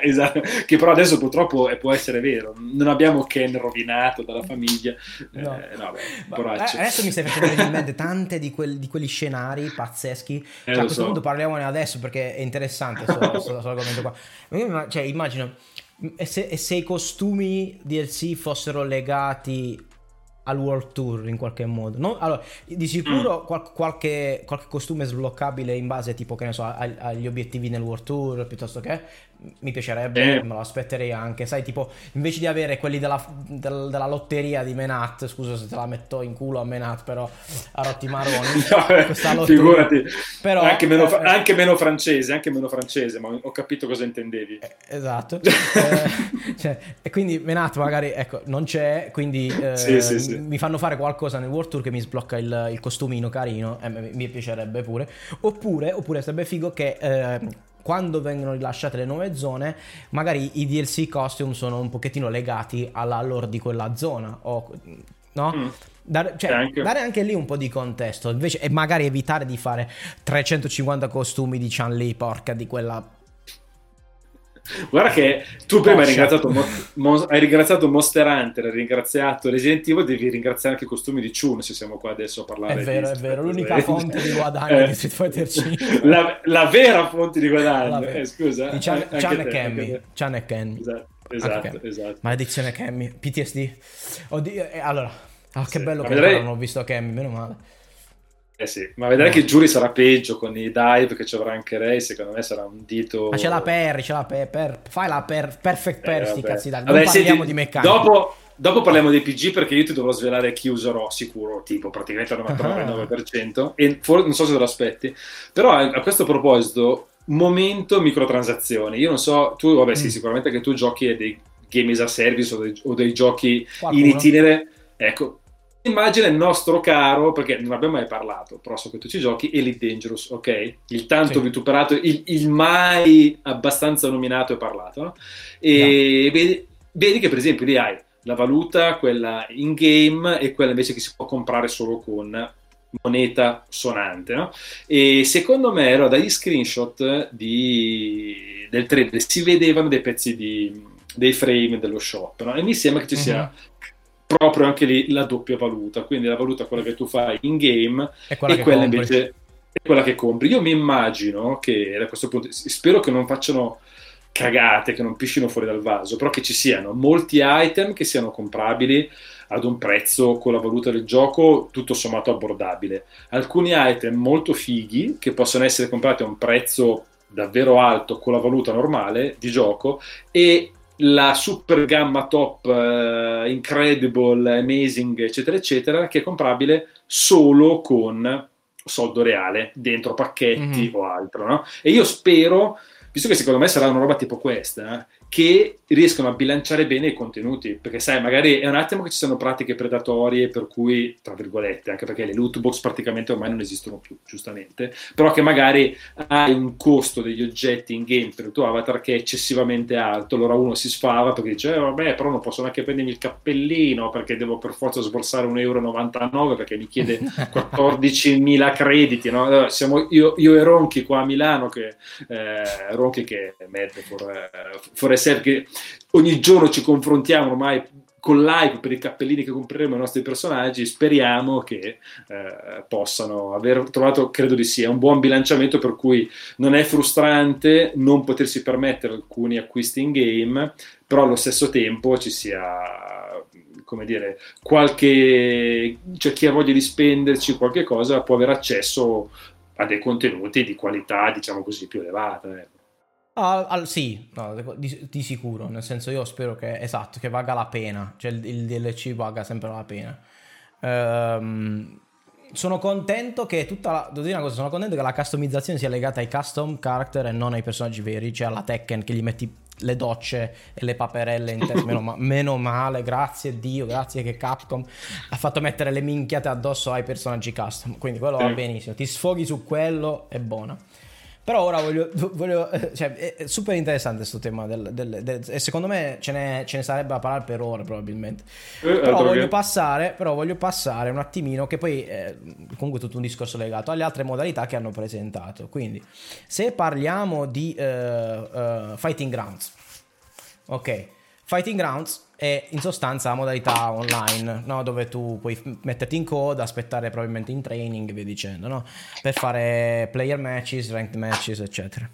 Esatto. Che però adesso purtroppo può essere vero, non abbiamo Ken rovinato dalla famiglia, no. Eh, no, beh, Ma, adesso mi stai facendo in mente tante di, quel, di quegli scenari pazzeschi, eh, cioè, a questo so. punto parliamone adesso perché è interessante questo argomento qua. Cioè, immagino se, se i costumi D L C fossero legati al World Tour in qualche modo, no? Allora, di sicuro mm. qual- qualche, qualche costume sbloccabile in base tipo, che ne so, ag- agli obiettivi nel World Tour, piuttosto che mi piacerebbe, eh. me lo aspetterei anche, sai, tipo invece di avere quelli della, del, della lotteria di Menat, scusa se te la metto in culo a Menat, però a rotti maroni, no, questa lotteria, figurati, però, anche, meno, eh, anche meno francese anche meno francese, ma ho capito cosa intendevi, esatto. eh, cioè, e quindi Menat magari, ecco, non c'è, quindi eh, sì, sì, sì. mi fanno fare qualcosa nel World Tour che mi sblocca il, il costumino carino, eh, mi, mi piacerebbe pure, oppure, oppure sarebbe figo che eh, quando vengono rilasciate le nuove zone, magari i D L C costume sono un pochettino legati alla lore di quella zona, o no? Mm. Dare, cioè, anche... dare anche lì un po' di contesto invece, e magari evitare di fare trecentocinquanta costumi di Chun-Li, porca di quella. Guarda che tu prima hai ringraziato, Mo- Mo- hai ringraziato Monster Hunter, hai ringraziato Resident Evil, devi ringraziare anche i costumi di Chun, se siamo qua adesso a parlare. È vero, di è vero, l'unica fonte di guadagno eh, di Street Fighter cinque. La, la vera fonte di guadagno, eh, scusa. Di Chan e Cammy. Chan e Cammy. Esatto, esatto, esatto. Maledizione Cammy, P T S D. Oddio, eh, allora, ah, che sì, bello che vedrei... non ho visto Cammy, meno male. Eh sì, ma vedrai che Juri sarà peggio con i dive che ci avrà anche lei, secondo me sarà un dito... Ma c'è la Perry, c'è la per, per, fai la per, perfect Perry, eh, sti cazzi dai, non vabbè, parliamo senti, di meccanica. Dopo, dopo parliamo dei P G, perché io ti dovrò svelare chi userò sicuro, tipo praticamente al novantanove virgola nove percento, uh-huh. E for- non so se te lo aspetti, però a, a questo proposito, momento microtransazioni, io non so, tu vabbè mm. sì, sicuramente che tu giochi a dei game as a service o dei, o dei giochi Qualcuno. in itinere, ecco. Immagina il nostro caro, perché non abbiamo mai parlato, però so che tu ci giochi, Elite Dangerous, ok? Il tanto sì. vituperato, il, il mai abbastanza nominato e parlato, no? E no. Vedi, vedi che per esempio lì hai la valuta, quella in game e quella invece che si può comprare solo con moneta sonante, no? E secondo me, allora, dagli screenshot di, del trailer si vedevano dei pezzi di, dei frame dello shop, no? E mi sembra che ci sia... Mm-hmm. proprio anche lì la doppia valuta, quindi la valuta quella che tu fai in game e quella, e che, quella invece è quella che compri. Io mi immagino che da questo punto spero che non facciano cagate, che non piscino fuori dal vaso, però che ci siano molti item che siano comprabili ad un prezzo con la valuta del gioco tutto sommato abbordabile, alcuni item molto fighi che possono essere comprati a un prezzo davvero alto con la valuta normale di gioco, e la super gamma top, uh, incredible, amazing, eccetera, eccetera, che è comprabile solo con soldo reale, dentro pacchetti mm-hmm. o altro, no? E io spero, visto che secondo me sarà una roba tipo questa, eh, che riescano a bilanciare bene i contenuti, perché sai, magari è un attimo che ci sono pratiche predatorie, per cui, tra virgolette, anche perché le loot box praticamente ormai non esistono più, giustamente, però che magari hai un costo degli oggetti in game per il tuo avatar che è eccessivamente alto, allora uno si sfava perché dice, eh, vabbè, però non posso neanche prendermi il cappellino perché devo per forza sborsare un euro e novantanove perché mi chiede quattordicimila crediti, no? Allora, siamo io, io e Ronchi qua a Milano, che eh, Ronchi che è merda for, for che ogni giorno ci confrontiamo ormai con l'hype per i cappellini che compreremo ai nostri personaggi. Speriamo che eh, possano aver trovato, credo di sì, un buon bilanciamento, per cui non è frustrante non potersi permettere alcuni acquisti in game, però allo stesso tempo ci sia, come dire, qualche, cioè chi ha voglia di spenderci qualche cosa può avere accesso a dei contenuti di qualità, diciamo così, più elevata. Eh. Ah, ah, sì, no, di, di sicuro, nel senso, io spero che, esatto, che valga la pena, cioè il, il D L C valga sempre la pena. Ehm, sono contento che tutta la, devo dire una cosa, sono contento che la customizzazione sia legata ai custom character e non ai personaggi veri, cioè alla Tekken che gli metti le docce e le paperelle in testa. Meno, ma, meno male, grazie Dio, grazie che Capcom ha fatto mettere le minchiate addosso ai personaggi custom, quindi quello va benissimo, ti sfoghi su quello, è buona. Però ora voglio, voglio cioè, è super interessante questo tema del, del, del, e secondo me ce ne, ce ne sarebbe a parlare per ore probabilmente, eh, però, voglio passare, però voglio passare un attimino, che poi eh, comunque tutto un discorso legato alle altre modalità che hanno presentato. Quindi se parliamo di uh, uh, Fighting Grounds, ok, Fighting Grounds è in sostanza la modalità online, no? Dove tu puoi metterti in coda, aspettare probabilmente in training e via dicendo, no? Per fare player matches, ranked matches, eccetera.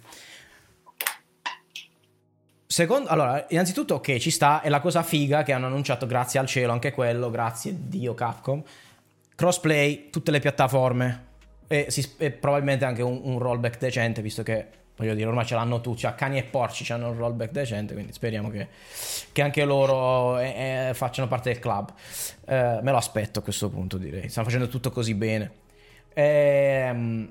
Secondo, allora, innanzitutto ok, ci sta, è la cosa figa che hanno annunciato, grazie al cielo anche quello, grazie Dio Capcom, crossplay, tutte le piattaforme e, si, e probabilmente anche un, un rollback decente, visto che... voglio dire, ormai ce l'hanno tutti, cioè cani e porci hanno un rollback decente, quindi speriamo che, che anche loro eh, eh, facciano parte del club. Eh, me lo aspetto a questo punto, direi. Stanno facendo tutto così bene. Eh,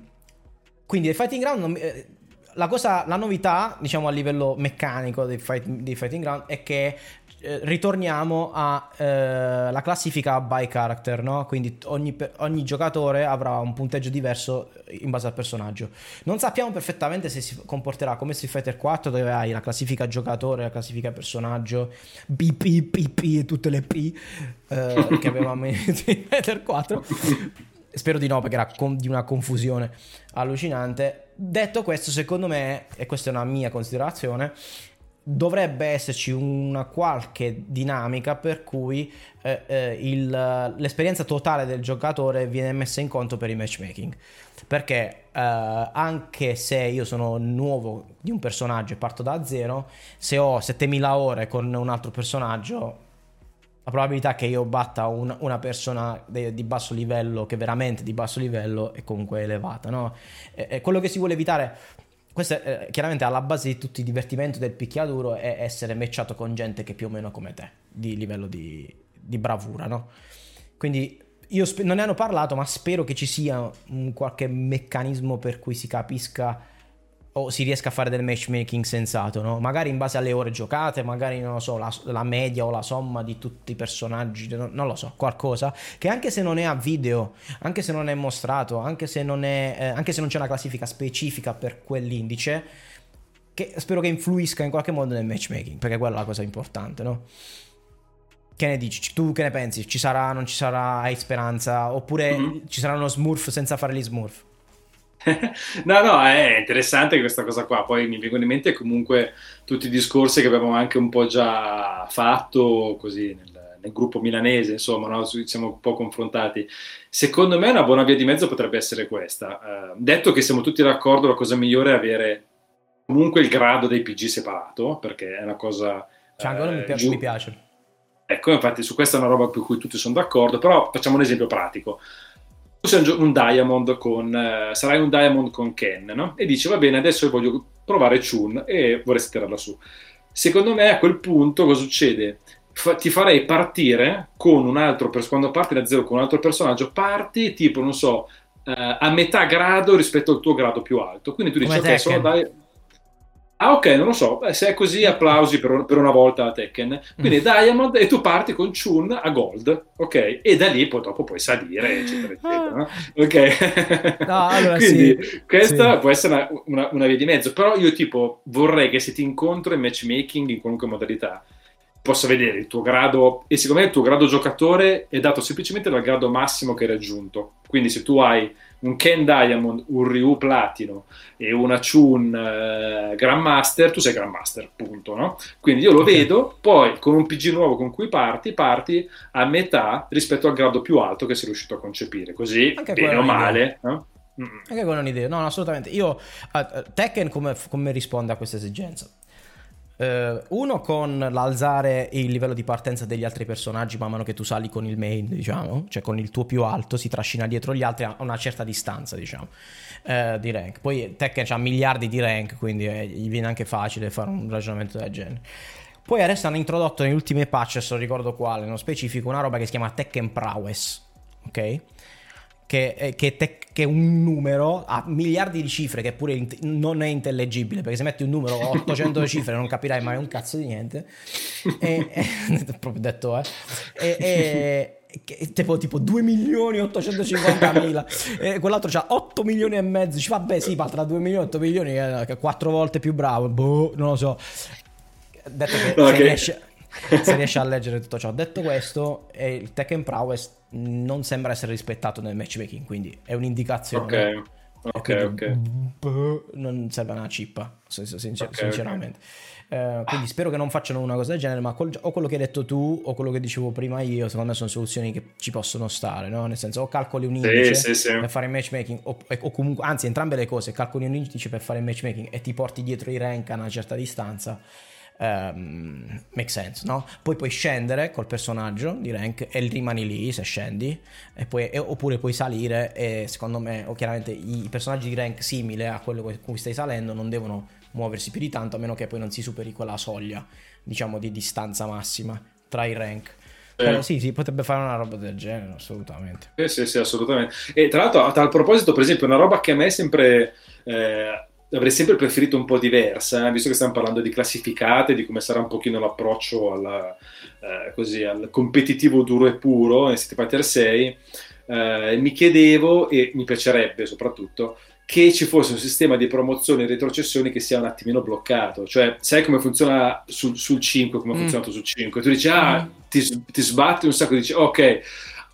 quindi il Fighting Ground non, eh, la cosa, la novità, diciamo, a livello meccanico dei, fight, dei Fighting Ground è che eh, ritorniamo alla eh, classifica by character, no? Quindi ogni, ogni giocatore avrà un punteggio diverso in base al personaggio. Non sappiamo perfettamente se si comporterà come Street Fighter quattro, dove hai la classifica giocatore, la classifica personaggio, B P, P P, tutte le P eh, che avevamo in Street Fighter quattro. Spero di no, perché era con, di una confusione allucinante. Detto questo, secondo me, e questa è una mia considerazione, dovrebbe esserci una qualche dinamica per cui eh, eh, il, l'esperienza totale del giocatore viene messa in conto per il matchmaking. Perché eh, anche se io sono nuovo di un personaggio e parto da zero, se ho settemila ore con un altro personaggio, la probabilità che io batta un, una persona de, di basso livello, che veramente di basso livello, è comunque elevata, no? E, e quello che si vuole evitare, questo è eh, chiaramente alla base di tutti i divertimenti del picchiaduro, è essere matchato con gente che è più o meno come te, di livello di, di bravura, no? Quindi io spe- non ne hanno parlato, ma spero che ci sia un qualche meccanismo per cui si capisca o si riesca a fare del matchmaking sensato, no? Magari in base alle ore giocate, magari non lo so, la, la media o la somma di tutti i personaggi, non, non lo so, qualcosa che, anche se non è a video, anche se non è mostrato, anche se non è eh, anche se non c'è una classifica specifica per quell'indice, che spero che influisca in qualche modo nel matchmaking, perché quella è la cosa importante, no? Che ne dici? Tu che ne pensi? Ci sarà, non ci sarà? Hai speranza? Oppure mm-hmm. ci saranno smurf senza fare gli smurf? No, no, è interessante questa cosa qua. Poi mi vengono in mente comunque tutti i discorsi che abbiamo anche un po' già fatto così nel, nel gruppo milanese, insomma, no? Ci siamo un po' confrontati. Secondo me una buona via di mezzo potrebbe essere questa. Uh, detto che siamo tutti d'accordo, la cosa migliore è avere comunque il grado dei P G separato, perché è una cosa... Cioè, ancora eh, mi piace, giù... mi piace. Ecco, infatti su questa è una roba per cui tutti sono d'accordo, però facciamo un esempio pratico. Tu sei un diamond con eh, sarai un diamond con Ken, no? E dici, va bene, adesso io voglio provare Chun e vorresti tirarla su. Secondo me a quel punto cosa succede? Fa- ti farei partire con un altro, per- quando parti da zero con un altro personaggio, parti tipo, non so, eh, a metà grado rispetto al tuo grado più alto. Quindi tu dici, come ok, sono dai... Ah, ok, non lo so, se è così applausi per, per una volta a Tekken. Quindi mm. Diamond, e tu parti con Chun a Gold, ok? E da lì poi dopo puoi salire, eccetera, eccetera, no? Ok? No, allora, quindi sì, questa sì. può essere una, una, una via di mezzo, però io tipo vorrei che se ti incontro in matchmaking in qualunque modalità possa vedere il tuo grado, e secondo me il tuo grado giocatore è dato semplicemente dal grado massimo che hai raggiunto. Quindi se tu hai un Ken Diamond, un Ryu Platino e una Chun eh, Grandmaster, tu sei Grandmaster, punto, no? Quindi io lo okay. vedo, poi con un P G nuovo con cui parti, parti a metà rispetto al grado più alto che sei riuscito a concepire, così anche bene o male, no? Anche quella è un'idea, no, assolutamente. Io, uh, Tekken come, come risponde a questa esigenza? Uh, uno, con l'alzare il livello di partenza degli altri personaggi man mano che tu sali con il main, diciamo, cioè con il tuo più alto si trascina dietro gli altri a una certa distanza, diciamo, uh, di rank. Poi Tekken ha miliardi di rank, quindi eh, gli viene anche facile fare un ragionamento del genere. Poi adesso hanno introdotto negli ultimi patch, se non ricordo quale nello specifico, una roba che si chiama Tekken Prowess, ok? Che, che, te, che un numero ha miliardi di cifre, che pure in, non è intellegibile, perché se metti un numero ottocento cifre non capirai mai un cazzo di niente, e, e, proprio detto eh e, e, che, tipo, tipo due milioni ottocentocinquantamila e quell'altro c'ha otto milioni e mezzo, ci vabbè sì, ma tra due milioni e otto milioni eh, che è quattro volte più bravo, boh, non lo so, detto che okay. se riesce, se riesce a leggere tutto ciò. Detto questo, eh, il Tekken Prowess non sembra essere rispettato nel matchmaking, quindi è un'indicazione. Ok, ok, ok. Boh, non serve una cippa, sincer- okay, sinceramente. Okay. Uh, quindi spero che non facciano una cosa del genere, ma quel, o quello che hai detto tu o quello che dicevo prima io, secondo me sono soluzioni che ci possono stare, no? Nel senso, o calcoli un indice sì, sì, sì. per fare il matchmaking, o, o comunque, anzi entrambe le cose, calcoli un indice per fare il matchmaking e ti porti dietro i rank a una certa distanza. Um, make sense, no? Poi puoi scendere col personaggio di rank e rimani lì se scendi, e poi, e, oppure puoi salire, e secondo me, o chiaramente i personaggi di rank simile a quello con cui stai salendo non devono muoversi più di tanto, a meno che poi non si superi quella soglia, diciamo, di distanza massima tra i rank. Eh. Sì, sì, potrebbe fare una roba del genere, assolutamente. Eh, sì, sì, assolutamente. E tra l'altro, a tal proposito, per esempio, una roba che a me è sempre... Eh... avrei sempre preferito un po' diversa, eh? Visto che stiamo parlando di classificate, di come sarà un pochino l'approccio alla, eh, così, al competitivo duro e puro in Street Fighter sei, eh, mi chiedevo, e mi piacerebbe soprattutto, che ci fosse un sistema di promozione e retrocessioni che sia un attimino bloccato. Cioè, sai come funziona sul, sul cinque, come ha mm. funzionato sul cinque? Tu dici, ah, mm. ti, ti sbatti un sacco, dici, ok,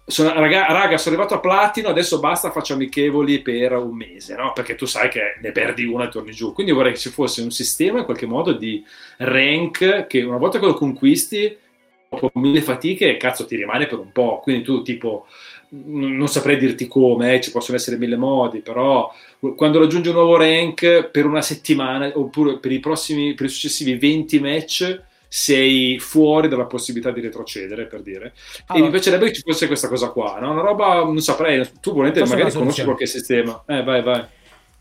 sono, raga, raga, sono arrivato a platino, adesso basta, faccio amichevoli per un mese, no? Perché tu sai che ne perdi una e torni giù. Quindi vorrei che ci fosse un sistema in qualche modo di rank che una volta che lo conquisti, dopo mille fatiche, cazzo, ti rimane per un po'. Quindi tu tipo, non saprei dirti come, eh, ci possono essere mille modi, però quando raggiungi un nuovo rank per una settimana oppure per i prossimi, per i successivi venti match, sei fuori dalla possibilità di retrocedere, per dire. Allora, e mi piacerebbe che ci fosse questa cosa qua, no? Una roba, non saprei, tu volete magari conosci qualche sistema. Eh, vai, vai.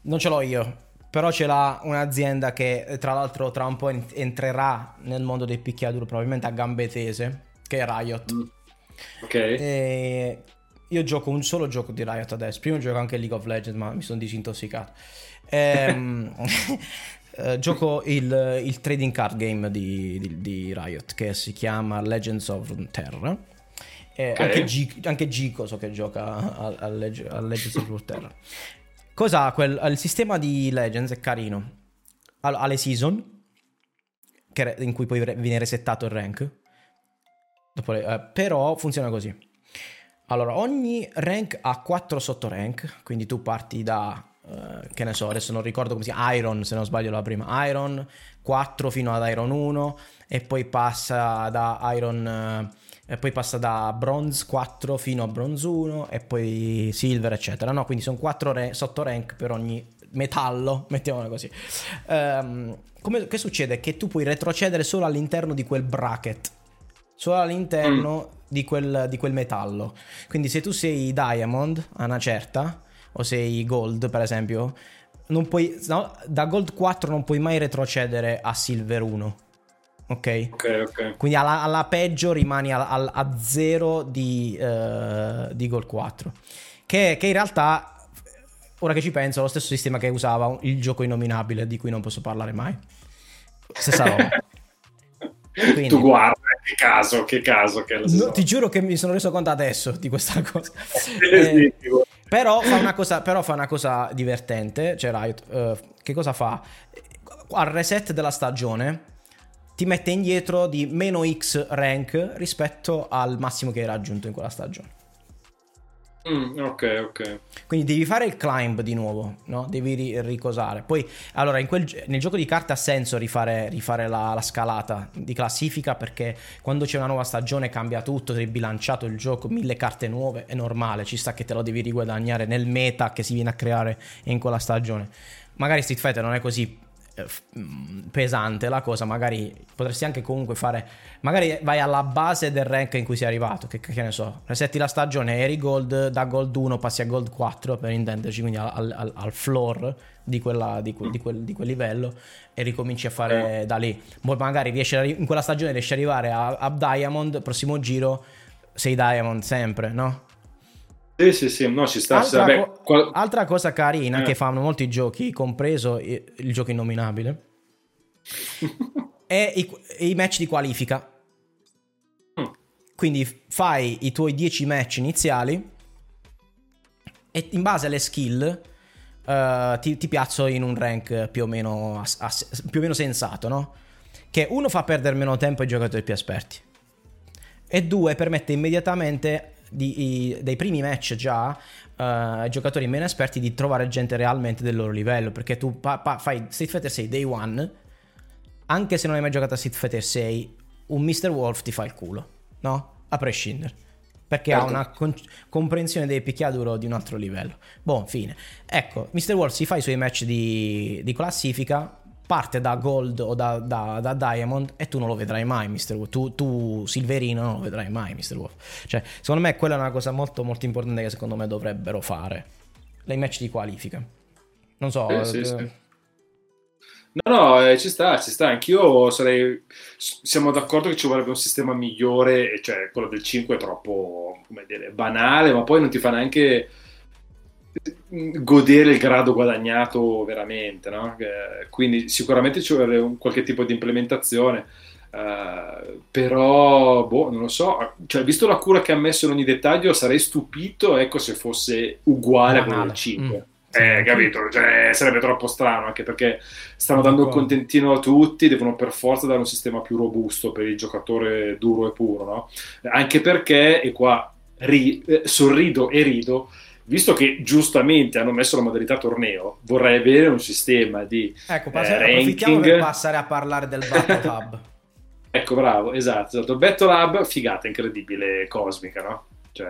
Non ce l'ho io, però ce l'ha un'azienda che tra l'altro tra un po' entrerà nel mondo dei picchiaduro probabilmente a gambe tese, che è Riot. Mm. Ok. E io gioco un solo gioco di Riot adesso, prima gioco anche League of Legends, ma mi sono disintossicato. Ehm... Uh, gioco il, il trading card game di, di, di Riot che si chiama Legends of Runeterra, eh, okay. Anche G, anche Gico so che gioca a, a, Leg- a Legends of Runeterra. Cosa quel, il sistema di Legends è carino, ha, ha le season che, in cui poi viene resettato il rank dopo le, eh, però funziona così. Allora, ogni rank ha quattro sottorank, quindi tu parti da Uh, che ne so, adesso non ricordo come si chiama, Iron, se non sbaglio la prima, Iron quattro fino ad Iron uno, e poi passa da Iron uh, e poi passa da Bronze quattro fino a Bronze uno e poi Silver eccetera, no? Quindi sono quattro re- sottorank per ogni metallo, mettiamola così. Um, come, che succede? Che tu puoi retrocedere solo all'interno di quel bracket, solo all'interno mm. di, quel, di quel metallo. Quindi se tu sei Diamond a una certa, o sei Gold per esempio, non puoi, no, da Gold quattro non puoi mai retrocedere a Silver uno, ok? Ok, ok. Quindi alla, alla peggio rimani al, al, a zero di, uh, di Gold quattro, che, che in realtà, ora che ci penso, è lo stesso sistema che usava il gioco innominabile di cui non posso parlare mai, stessa roba. Quindi, tu guarda, che caso, che caso che la no, ti giuro che mi sono reso conto adesso di questa cosa. eh, Però fa una cosa, però fa una cosa divertente, cioè Riot, uh, che cosa fa? Al reset della stagione ti mette indietro di meno X rank rispetto al massimo che hai raggiunto in quella stagione. Mm, ok, ok. Quindi devi fare il climb di nuovo, no? Devi ri- ricosare. Poi, allora, in quel, nel gioco di carte ha senso rifare, rifare la, la scalata di classifica, perché quando c'è una nuova stagione cambia tutto, sei bilanciato il gioco, mille carte nuove, è normale, ci sta che te lo devi riguadagnare nel meta che si viene a creare in quella stagione. Magari Street Fighter non è così pesante la cosa, magari potresti anche comunque fare, magari vai alla base del rank in cui sei arrivato, che, che ne so, resetti la stagione, eri Gold, da Gold uno passi a Gold quattro per intenderci, quindi al, al, al floor di, quella, di, que, di, quel, di quel livello, e ricominci a fare eh. da lì. Poi magari riesci a, in quella stagione riesci ad arrivare a, a Diamond, prossimo giro sei Diamond sempre, no? Sì, sì, sì, no, ci sta. Altra, vabbè, co- qual- altra cosa carina eh. che fanno molti giochi, compreso il gioco innominabile, è i, i match di qualifica. Mm. Quindi fai i tuoi dieci match iniziali e in base alle skill uh, ti, ti piazzo in un rank più o meno, a, a, più o meno sensato, no? Che uno fa perdere meno tempo ai giocatori più esperti, e due permette immediatamente Di, i, dei primi match già uh, ai giocatori meno esperti di trovare gente realmente del loro livello, perché tu pa- pa- fai Street Fighter sei Day One, anche se non hai mai giocato a Street Fighter sei, un mister Wolf ti fa il culo, no? A prescindere, perché certo. ha una con- comprensione dei picchiaduro di un altro livello. Buon fine. Ecco, mister Wolf si fa i suoi match di, di classifica, parte da Gold o da, da, da Diamond, e tu non lo vedrai mai mister Wolf, tu, tu Silverino non lo vedrai mai mister Wolf. Cioè, secondo me quella è una cosa molto molto importante che secondo me dovrebbero fare, le match di qualifica. Non so, eh, sì, eh... sì. No no, eh, ci sta, ci sta, anch'io sarei, siamo d'accordo che ci vorrebbe un sistema migliore, cioè quello del cinque è troppo, come dire, banale, ma poi non ti fa neanche godere il grado guadagnato veramente, no? Eh, quindi sicuramente ci vuole un, qualche tipo di implementazione, eh, però boh, non lo so, cioè, visto la cura che ha messo in ogni dettaglio, sarei stupito, ecco, se fosse uguale a quello del cinque. Mm. Eh, capito, cioè, sarebbe troppo strano, anche perché stanno dando un contentino a tutti, devono per forza dare un sistema più robusto per il giocatore duro e puro, no? Anche perché, e qua ri- eh, sorrido e rido, visto che giustamente hanno messo la modalità torneo, vorrei avere un sistema di ecco, passare, eh, ranking per passare a parlare del Battle Hub. Ecco, bravo, esatto, esatto. Battle Hub, figata incredibile, cosmica, no? Cioè,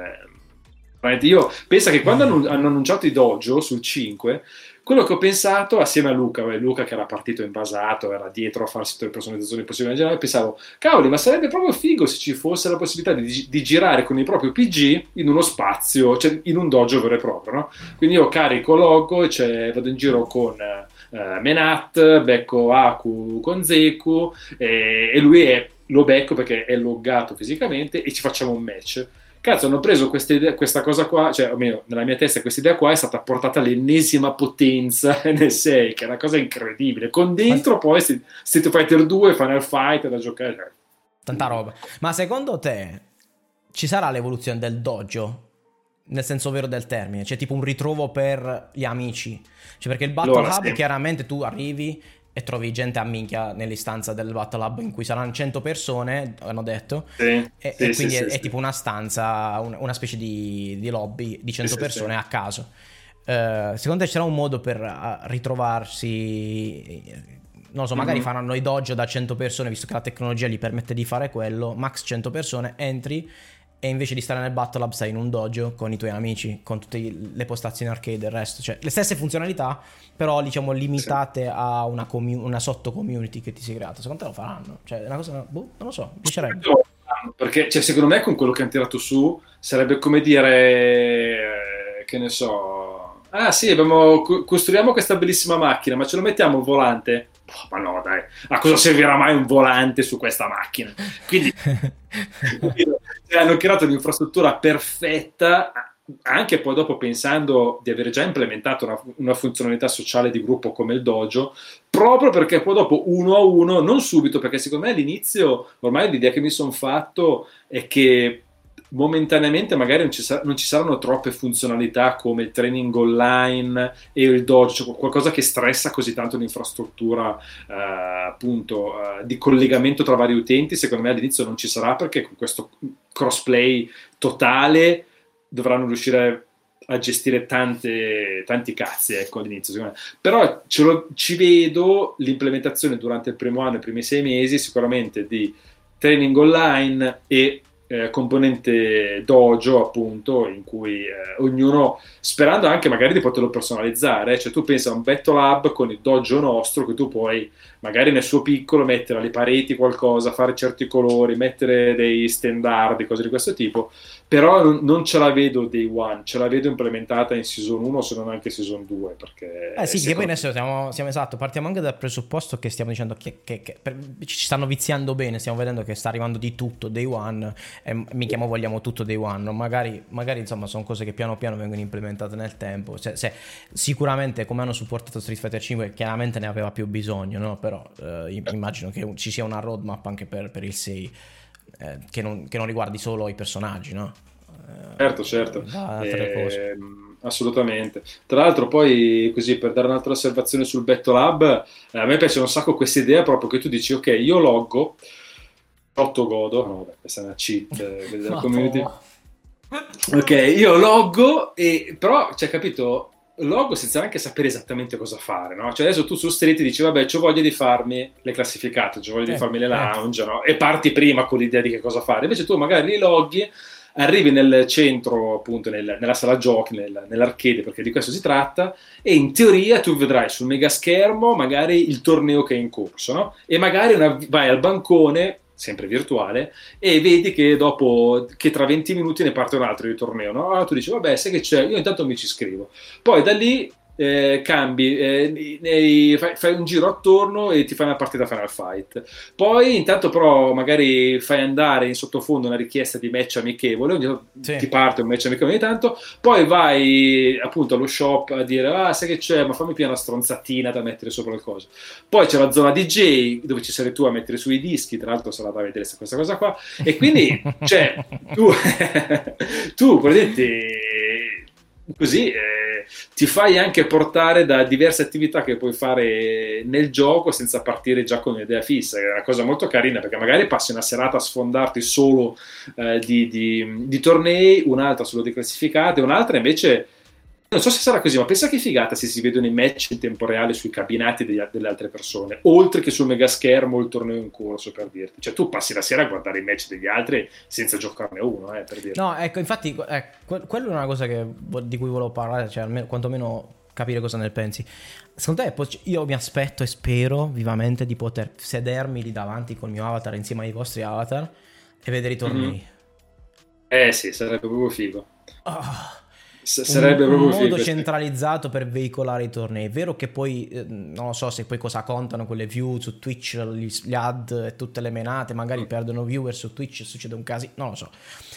io penso che quando hanno annunciato i dojo sul cinque, quello che ho pensato assieme a Luca, Luca che era partito invasato, era dietro a farsi tutte le personalizzazioni possibili in generale, pensavo, cavoli, ma sarebbe proprio figo se ci fosse la possibilità di, di girare con il proprio P G in uno spazio, cioè in un dojo vero e proprio, no? Quindi io carico logo e cioè, vado in giro con uh, Menat, becco Aku con Zeku, e, e lui è, lo becco perché è loggato fisicamente e ci facciamo un match. Cazzo, hanno preso idea, questa cosa qua, cioè almeno nella mia testa questa idea qua è stata portata all'ennesima potenza nel sei, che è una cosa incredibile, con dentro ma... poi Street Fighter due, Final Fight da giocare, tanta roba. Ma secondo te ci sarà l'evoluzione del dojo nel senso vero del termine, c'è tipo un ritrovo per gli amici, cioè perché il Battle allora, Hub sì. Chiaramente tu arrivi e trovi gente a minchia nell'istanza del Battle Hub in cui saranno cento persone, hanno detto, sì, e, sì, e quindi sì, è, sì, è tipo una stanza, un, una specie di, di lobby di cento sì, persone sì. A caso. Uh, secondo te c'era un modo per ritrovarsi, non lo so, magari mm-hmm. faranno i dojo da cento persone, visto che la tecnologia gli permette di fare quello, max cento persone, entri e invece di stare nel Battle Hub stai in un dojo con i tuoi amici, con tutte le postazioni arcade e il resto, cioè le stesse funzionalità però diciamo limitate sì. A una, commu- una sotto community che ti si è creata. Secondo te lo faranno? Cioè una cosa, boh, non lo so, piacerebbe, perché cioè, secondo me con quello che hanno tirato su sarebbe come dire, che ne so, ah sì, abbiamo, costruiamo questa bellissima macchina ma ce lo mettiamo un volante? Oh, ma no dai, a cosa servirà mai un volante su questa macchina? Quindi cioè, hanno creato un'infrastruttura perfetta, anche poi dopo pensando di aver già implementato una, una funzionalità sociale di gruppo come il dojo, proprio perché poi dopo uno a uno, non subito, perché secondo me all'inizio ormai l'idea che mi sono fatto è che momentaneamente magari non ci, sa- non ci saranno troppe funzionalità come il training online e il dojo, cioè qualcosa che stressa così tanto l'infrastruttura eh, appunto eh, di collegamento tra vari utenti. Secondo me all'inizio non ci sarà, perché con questo crossplay totale dovranno riuscire a gestire tante, tanti cazzi, ecco, all'inizio secondo me. Però ce lo, ci vedo l'implementazione durante il primo anno, i primi sei mesi sicuramente, di training online e Eh, componente dojo, appunto, in cui eh, ognuno, sperando anche magari di poterlo personalizzare, cioè tu pensa a un Battle Hub con il dojo nostro che tu puoi magari nel suo piccolo mettere alle pareti qualcosa, fare certi colori, mettere dei standard, cose di questo tipo, però non, non ce la vedo day one, ce la vedo implementata in season uno, se non anche season due, perché eh sì, che poi adesso siamo, siamo esatto, partiamo anche dal presupposto che stiamo dicendo che, che, che per, ci stanno viziando bene, stiamo vedendo che sta arrivando di tutto day one. Eh, mi chiamo vogliamo tutto day one, magari, magari insomma sono cose che piano piano vengono implementate nel tempo, se, se, sicuramente come hanno supportato Street Fighter cinque chiaramente ne aveva più bisogno, no? Però eh, immagino che ci sia una roadmap anche per, per il sei eh, che, non, che non riguardi solo i personaggi, no? Eh, certo certo eh, assolutamente. Tra l'altro poi, così per dare un'altra osservazione sul Battle Hub, eh, a me piace un sacco questa idea proprio che tu dici ok, io loggo otto godo, no vabbè, questa è una cheat eh, della community. Ok, io loggo e però, cioè, capito, loggo senza neanche sapere esattamente cosa fare, no? Cioè adesso tu su Street dici vabbè, c'ho voglia di farmi le classificate, c'ho voglia eh, di farmi le lounge, eh. no? E parti prima con l'idea di che cosa fare. Invece tu magari li loghi, arrivi nel centro, appunto, nel, nella sala giochi, nel, nell'arcade, perché di questo si tratta, e in teoria tu vedrai sul mega schermo magari il torneo che è in corso, no? E magari una, vai al bancone, sempre virtuale, e vedi che dopo, che tra venti minuti ne parte un altro di torneo, no? Allora tu dici vabbè, sai che c'è, io intanto mi ci iscrivo, poi da lì eh, cambi, eh, nei, fai, fai un giro attorno e ti fai una partita Final Fight. Poi intanto però magari fai andare in sottofondo una richiesta di match amichevole, ogni tanto sì. ti parte un match amichevole ogni tanto, poi vai appunto allo shop a dire ah sai che c'è, ma fammi più una stronzatina da mettere sopra le cose. Poi c'è la zona D J dove ci sarai tu a mettere sui dischi, tra l'altro sarà da vedere questa cosa qua, e quindi cioè tu tu praticamente così eh, ti fai anche portare da diverse attività che puoi fare nel gioco senza partire già con un'idea fissa, è una cosa molto carina perché magari passi una serata a sfondarti solo eh, di, di, di tornei, un'altra solo di classificate, un'altra invece non so se sarà così, ma pensa che figata se si vedono i match in tempo reale sui cabinati degli, delle altre persone, oltre che sul megaschermo il torneo in corso, per dirti. Cioè tu passi la sera a guardare i match degli altri senza giocarne uno, eh, per dirti. No, ecco, infatti eh, que- quella è una cosa che, di cui volevo parlare, cioè almeno, quantomeno capire cosa ne pensi. Secondo te io mi aspetto e spero vivamente di poter sedermi lì davanti col mio avatar insieme ai vostri avatar e vedere i tornei. Mm-hmm. Eh sì, sarebbe proprio figo. Oh. S- sarebbe un, proprio un modo centralizzato per veicolare i tornei. È vero che poi eh, non lo so se poi cosa contano quelle view su Twitch, gli, gli ad e tutte le menate, magari mm. perdono viewer su Twitch, succede un casino, non lo so,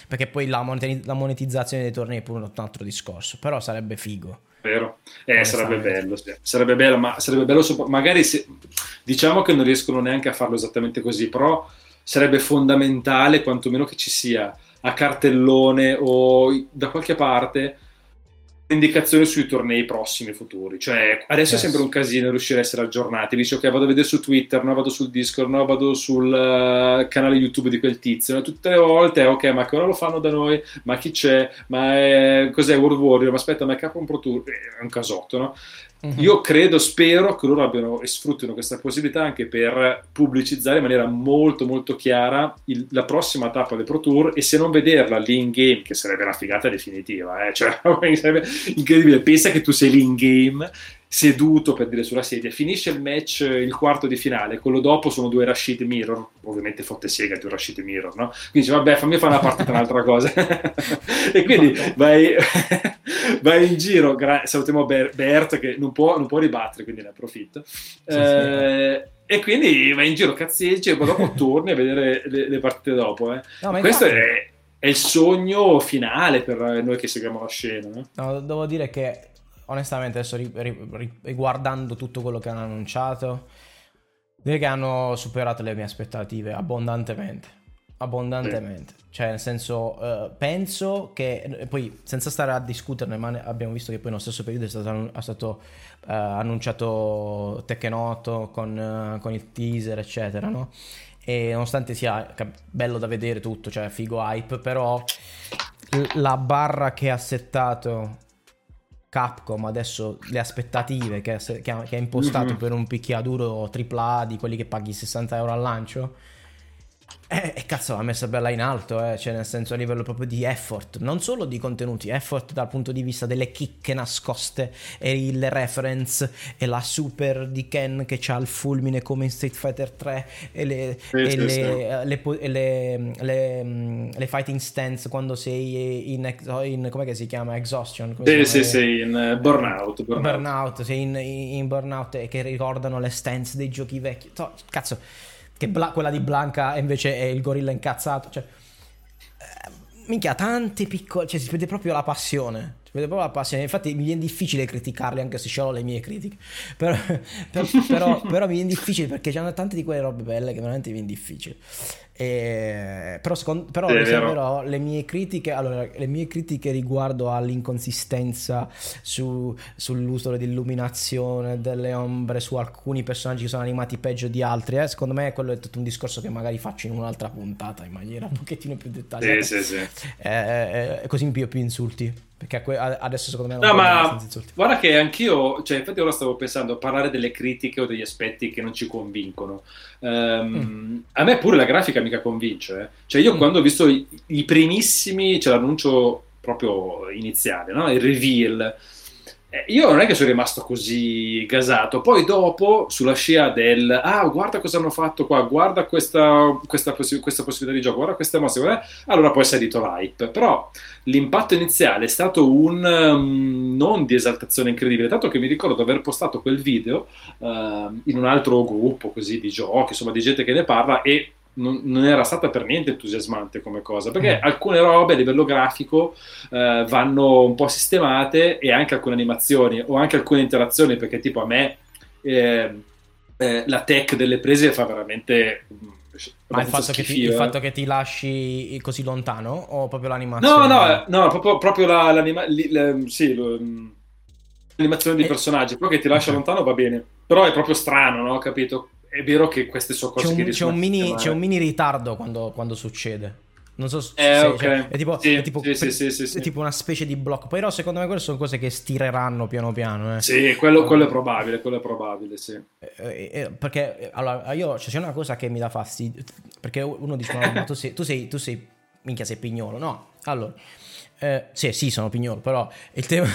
perché poi la, monetiz- la monetizzazione dei tornei è pure un altro discorso, però sarebbe figo. Vero, eh, sarebbe bello, sì. sarebbe bello, ma sarebbe bello so- magari se diciamo che non riescono neanche a farlo esattamente così, però sarebbe fondamentale quantomeno che ci sia a cartellone o da qualche parte indicazione sui tornei prossimi futuri, cioè adesso yes. è sempre un casino riuscire a essere aggiornati, dice ok vado a vedere su Twitter, no vado sul Discord, no vado sul uh, canale YouTube di quel tizio, no? Tutte le volte ok ma che ora lo fanno da noi, ma chi c'è, ma è... cos'è World Warrior, ma aspetta ma è Capcom Pro Tour, è un casotto, no? Mm-hmm. Io credo, spero che loro abbiano e sfruttino questa possibilità anche per pubblicizzare in maniera molto molto chiara il, la prossima tappa del Pro Tour, e se non vederla lì in game, che sarebbe la figata definitiva, eh? Cioè sarebbe incredibile, pensa che tu sei lì in game seduto per dire sulla sedia, finisce il match, il quarto di finale, quello dopo sono due Rashid Mirror, ovviamente fotte sega due Rashid Mirror, no? Quindi dice vabbè fammi fare una partita un'altra cosa e quindi vai vai in giro, gra- salutiamo Ber- Bert che non può, non può ribattere, quindi ne approfitto, sì, eh, sì. E quindi vai in giro, cazzeggi e poi dopo torni a vedere le, le partite dopo, eh. No, ma questo infatti... è, è il sogno finale per noi che seguiamo la scena, no? No, devo dire che onestamente adesso ri, ri, ri, riguardando tutto quello che hanno annunciato, direi che hanno superato le mie aspettative abbondantemente abbondantemente sì. Cioè nel senso uh, penso che poi senza stare a discuterne, ma ne, abbiamo visto che poi nello stesso periodo è stato, è stato uh, annunciato Tekken otto con, uh, con il teaser eccetera, no? E nonostante sia bello da vedere tutto, cioè figo hype, però la barra che ha settato Capcom adesso, le aspettative che ha impostato mm-hmm. per un picchiaduro tripla A di quelli che paghi sessanta euro al lancio, e eh, cazzo l'ha messa bella in alto, eh. Cioè nel senso a livello proprio di effort, non solo di contenuti, effort dal punto di vista delle chicche nascoste e le reference e la super di Ken che c'ha il fulmine come in Street Fighter tre e le, sì, e sì, le, sì. Le, le, le, le, le fighting stance quando sei in, in come che si chiama exhaustion, come sì, si sì, sì, in uh, burnout burnout, burnout sei in, in burnout e che ricordano le stance dei giochi vecchi, cazzo che bla- quella di Blanka invece è il gorilla incazzato, cioè eh, minchia tanti piccoli, cioè si vede proprio la passione, si vede proprio la passione, infatti mi viene difficile criticarli anche se sciolgo le mie critiche, però, però, però, però mi viene difficile perché c'hanno tante di quelle robe belle che veramente mi viene difficile, e, però, secondo, però, però le mie critiche allora le mie critiche riguardo all'inconsistenza su, sull'uso dell'illuminazione, delle ombre, su alcuni personaggi che sono animati peggio di altri, eh, secondo me quello è tutto un discorso che magari faccio in un'altra puntata in maniera un pochettino più dettagliata, sì, sì, sì. Eh, eh, così mi piglio più insulti, perché adesso secondo me non no ma guarda che anch'io, cioè infatti ora stavo pensando a parlare delle critiche o degli aspetti che non ci convincono, um, mm. a me pure la grafica mi convince, eh. Cioè io mm. quando ho visto i, i primissimi, c'è cioè l'annuncio proprio iniziale, no? Il reveal, io non è che sono rimasto così gasato. Poi dopo, sulla scia del ah, guarda cosa hanno fatto qua, guarda questa, questa, possi- questa possibilità di gioco, guarda queste mosse, guarda... allora poi è salito l'hype. Però l'impatto iniziale è stato un um, non di esaltazione incredibile, tanto che mi ricordo di aver postato quel video uh, in un altro gruppo così di giochi, insomma di gente che ne parla, e non, non era stata per niente entusiasmante come cosa, perché mm. alcune robe a livello grafico eh, vanno un po' sistemate, e anche alcune animazioni o anche alcune interazioni, perché tipo a me eh, eh, la tech delle prese fa veramente... Ma il fatto, che ti, il fatto che ti lasci così lontano, o proprio l'animazione? No, no, no, proprio, proprio la, l'anima, li, la, sì, l'animazione dei e... personaggi, poi che ti lascia okay. lontano va bene, però è proprio strano, no? Capito? È vero che queste sono cose c'è un, che c'è un, mini, c'è un mini ritardo quando, quando succede. Non so se eh, okay. cioè, è tipo, sì, è tipo, sì, pre- sì, sì, sì. È tipo una specie di blocco. Poi no, secondo me quelle sono cose che stireranno piano piano. Eh. Sì, quello, quello è probabile, quello è probabile, sì. Eh, eh, perché allora io cioè, c'è una cosa che mi dà fastidio. Perché uno dice: no, ma tu sei, tu sei, tu sei, minchia, sei pignolo. No, allora. Eh, sì, sì, sono pignolo, però il tema,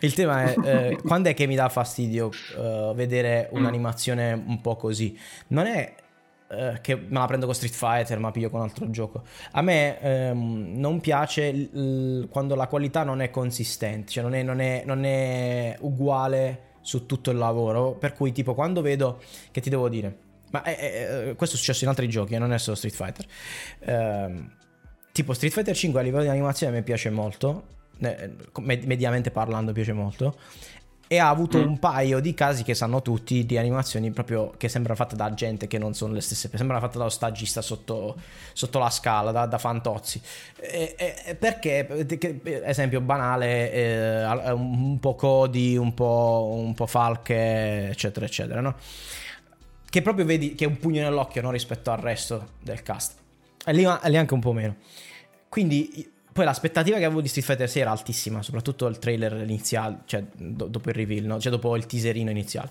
il tema è eh, quando è che mi dà fastidio eh, vedere un'animazione un po' così. Non è eh, che me la prendo con Street Fighter, ma piglio con altro gioco. A me ehm, non piace l- quando la qualità non è consistente, cioè non è, non è, non è uguale su tutto il lavoro, per cui tipo quando vedo, che ti devo dire, ma è, è, questo è successo in altri giochi, non è solo Street Fighter. Eh, Tipo Street Fighter cinque a livello di animazione mi piace molto, mediamente parlando piace molto, e ha avuto mm. un paio di casi che sanno tutti di animazioni proprio che sembrano fatte da gente che non sono le stesse, sembrano fatte da stagista sotto, sotto la scala, da, da fantozzi. E, e, perché, esempio banale, eh, un po' Cody, un po', un po' Falche, eccetera, eccetera, no? Che proprio vedi che è un pugno nell'occhio, no? Rispetto al resto del cast. E lì, lì anche un po' meno. Quindi poi l'aspettativa che avevo di Street Fighter sei era altissima, soprattutto il trailer iniziale, cioè do, dopo il reveal, no? Cioè dopo il teaserino iniziale,